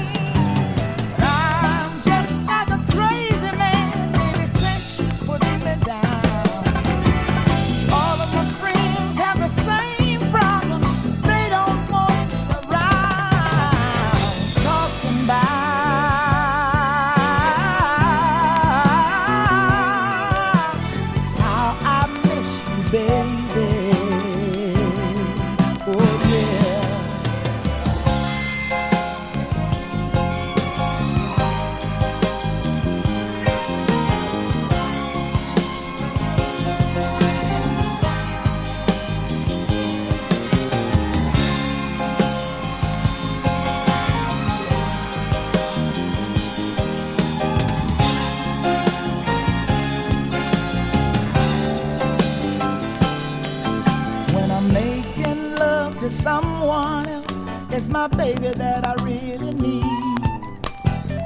Someone else is my baby that I really need.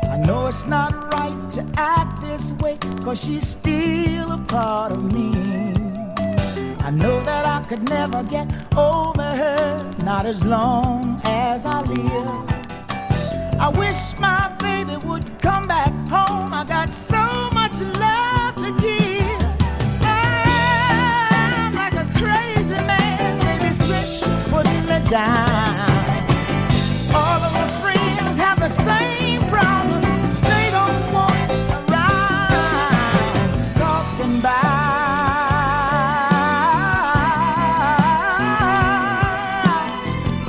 I know it's not right to act this way, 'cause she's still a part of me. I know that I could never get over her, not as long as I live. I wish my baby would come back home, I got so much love to give. I'm like a crazy man, baby, since she put me down. All of my friends have the same problem, they don't want me around. Talking about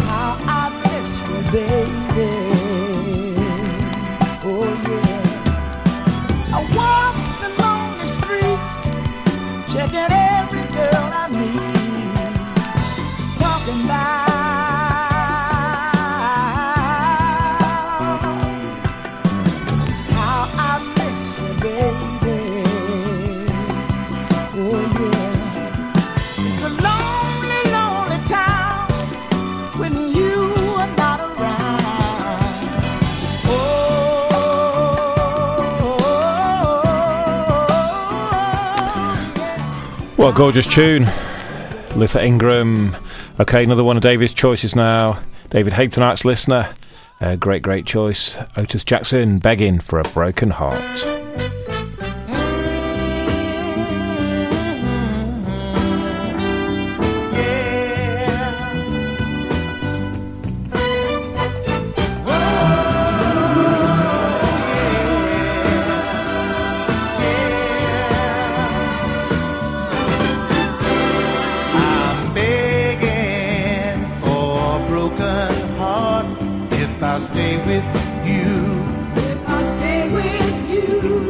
how I miss you, baby. Oh yeah, I walk the lonely streets, checking every girl I meet. Talking about what a gorgeous tune. Luther Ingram. Okay, another one of David's choices now. David Haig, tonight's listener. Great choice. Otis Jackson, Begging for a Broken Heart. Stay with you.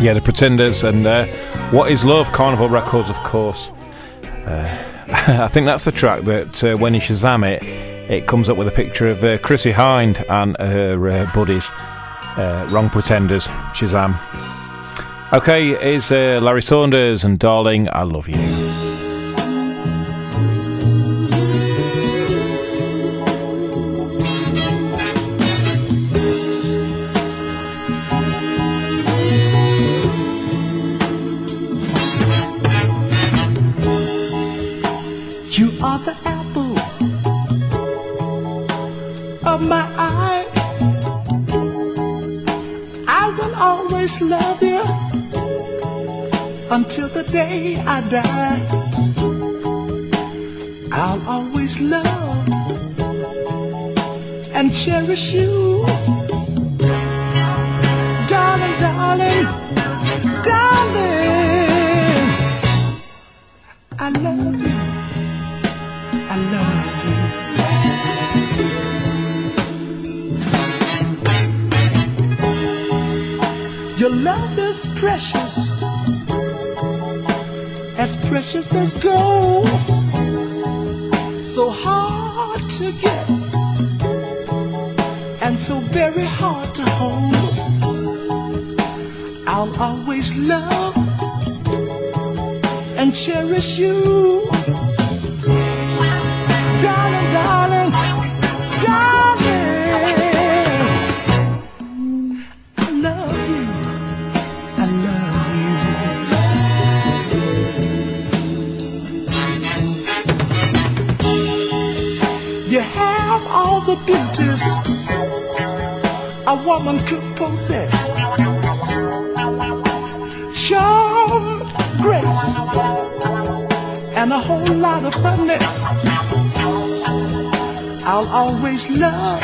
Yeah, the Pretenders and What Is Love, Carnival Records, of course. I think that's the track that when you Shazam it, it comes up with a picture of Chrissie Hynde and her buddies. Wrong Pretenders, Shazam. Okay, it's Larry Saunders and Darling, I Love You. Love you until the day I die. I'll always love and cherish you, darling, darling, darling. I love you, I love you. Your love is precious as gold, so hard to get and so very hard to hold. I'll always love and cherish you, darling, darling, darling. All the beauties a woman could possess: charm, grace, and a whole lot of funness. I'll always love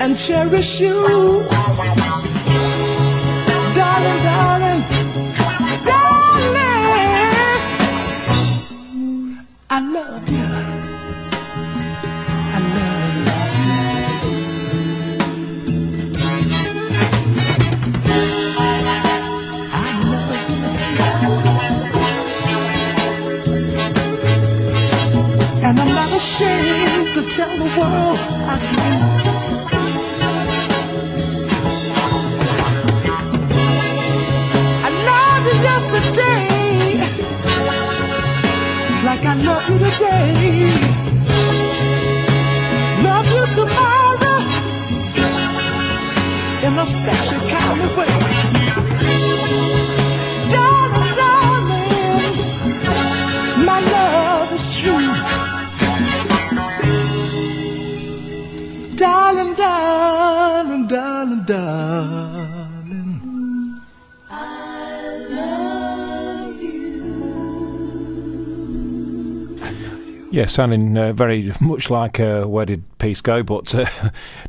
and cherish you, darling, darling, darling. I love you. Ashamed to tell the world I do. I loved you yesterday, like I love you today. Love you tomorrow. just that kind of way. Darling, darling, my love is true. Darling, darling, darling, darling, I love you. I love you. Yeah, sounding very much like Where Did Peace Go, but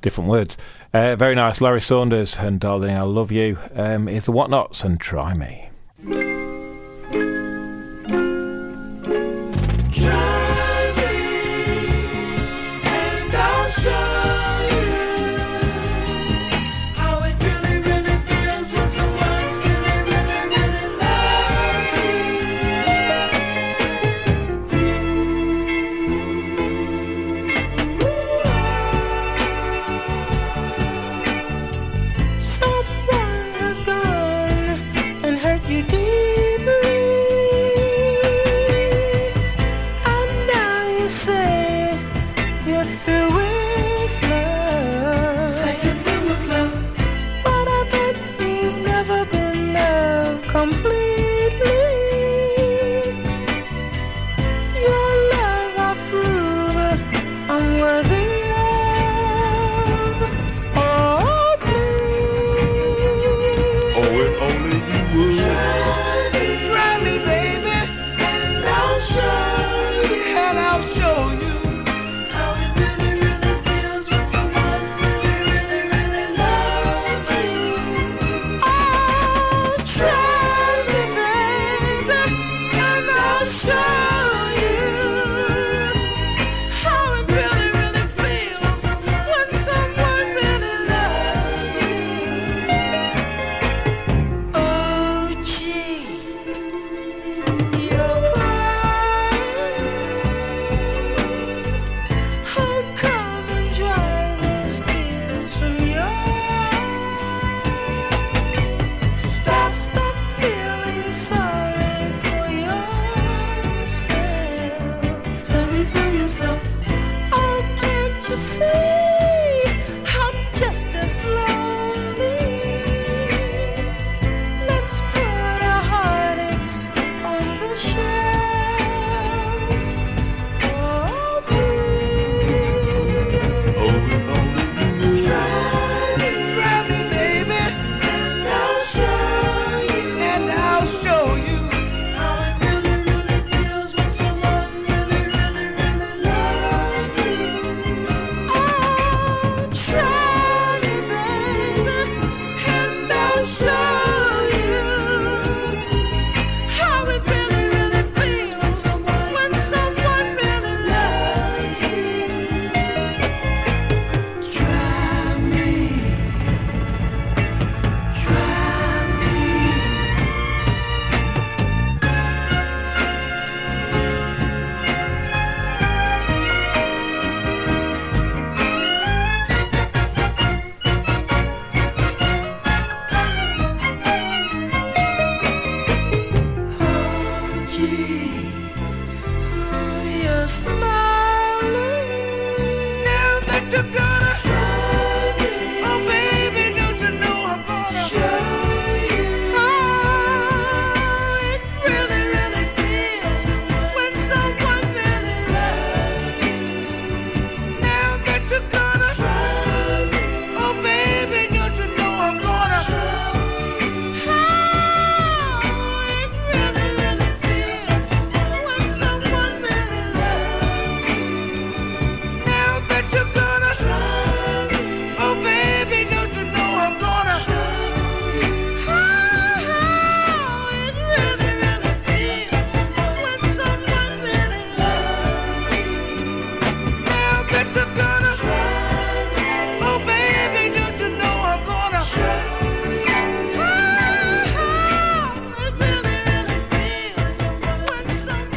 different words. Very nice, Larry Saunders and Darling, I Love You. It's the Whatnots and Try Me.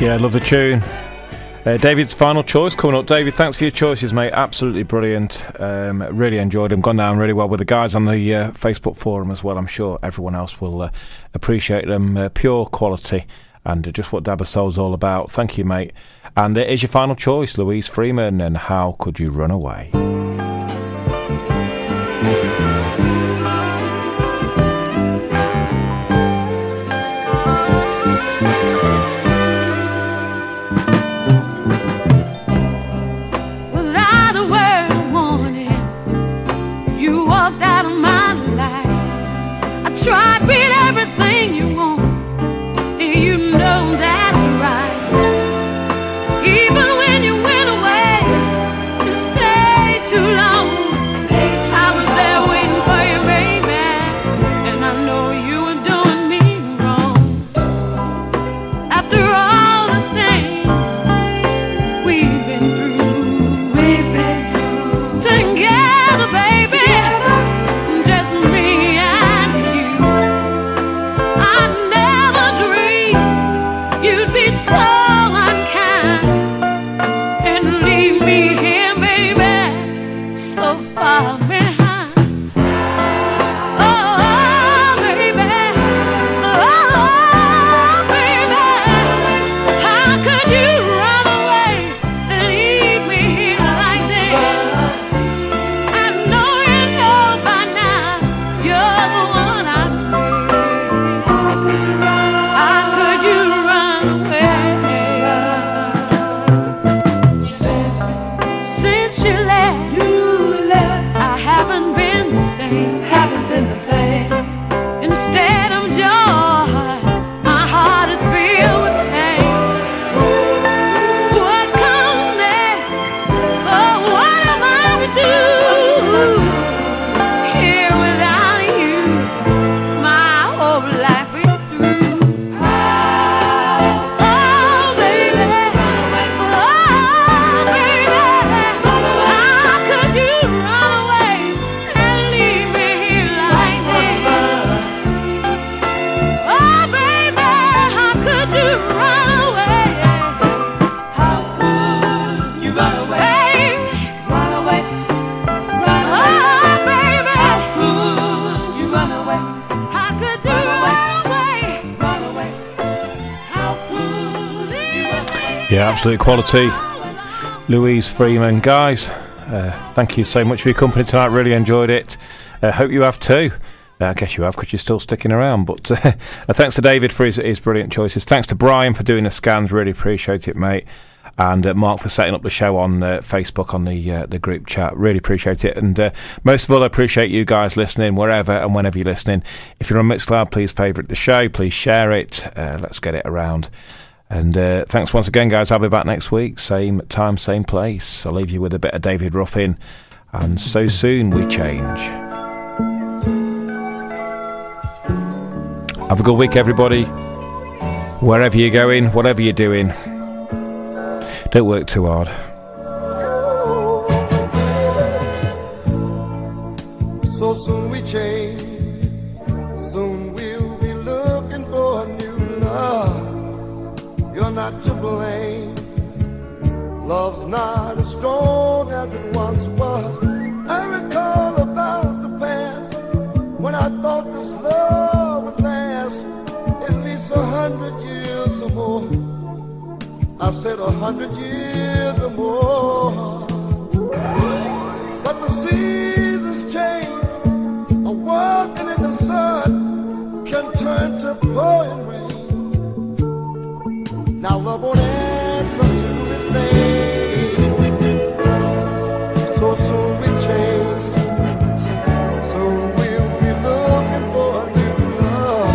Yeah, love the tune. David's final choice coming up. David, thanks for your choices, mate. Absolutely brilliant. Really enjoyed them. Gone down really well with the guys on the Facebook forum as well. I'm sure everyone else will appreciate them. Pure quality and just what Dabba Soul's all about. Thank you, mate. And there is your final choice, Louise Freeman, and How Could You Run Away? you walked out of my life. I tried to be everything you want, and you know that's right. Even when you went away, you stayed too long. I was there waiting for you, baby, and I know you were doing me wrong. After all the things we've been through, together, baby, just me and you. I never dreamed you'd be so unkind and leave me here, baby, so far behind. Oh, baby, oh, baby, how could you run away and leave me here like this? I know you know by now you're the one I need. How could you run away? Since you left, I haven't been the same. Instead of joy, my heart is filled with pain. What comes next? Oh, what am I to do here without you? My whole life is through. Oh, baby, oh, baby, how could you run away and leave me here like this? Oh, baby, how could you run away? How could you run away? Run away, run away. Oh, baby, how could you run away? How could you run away? Run away. How could you run away? Yeah, absolute quality. Louise Freeman. Guys, thank you so much for your company tonight. Really enjoyed it. Hope you have too. I guess you have because you're still sticking around. But thanks to David for his brilliant choices. Thanks to Brian for doing the scans. Really appreciate it, mate. And Mark for setting up the show on Facebook on the group chat. Really appreciate it. And most of all, I appreciate you guys listening wherever and whenever you're listening. If you're on Mixcloud, please favourite the show. Please share it. Let's get it around. And thanks once again, guys. I'll be back next week. Same time, same place. I'll leave you with a bit of David Ruffin. And so soon we change. Have a good week, everybody. Wherever you're going, whatever you're doing, don't work too hard. So soon we change. Soon we'll be looking for a new love. You're not to blame. Love's not as strong as it once was. I recall about the past when I thought this love would last at least 100 years or more. I said 100 years or more. But the seasons change. A walking in the sun can turn to pouring rain. Now love won't answer to this name. So soon we change. Soon we'll be looking for a new love.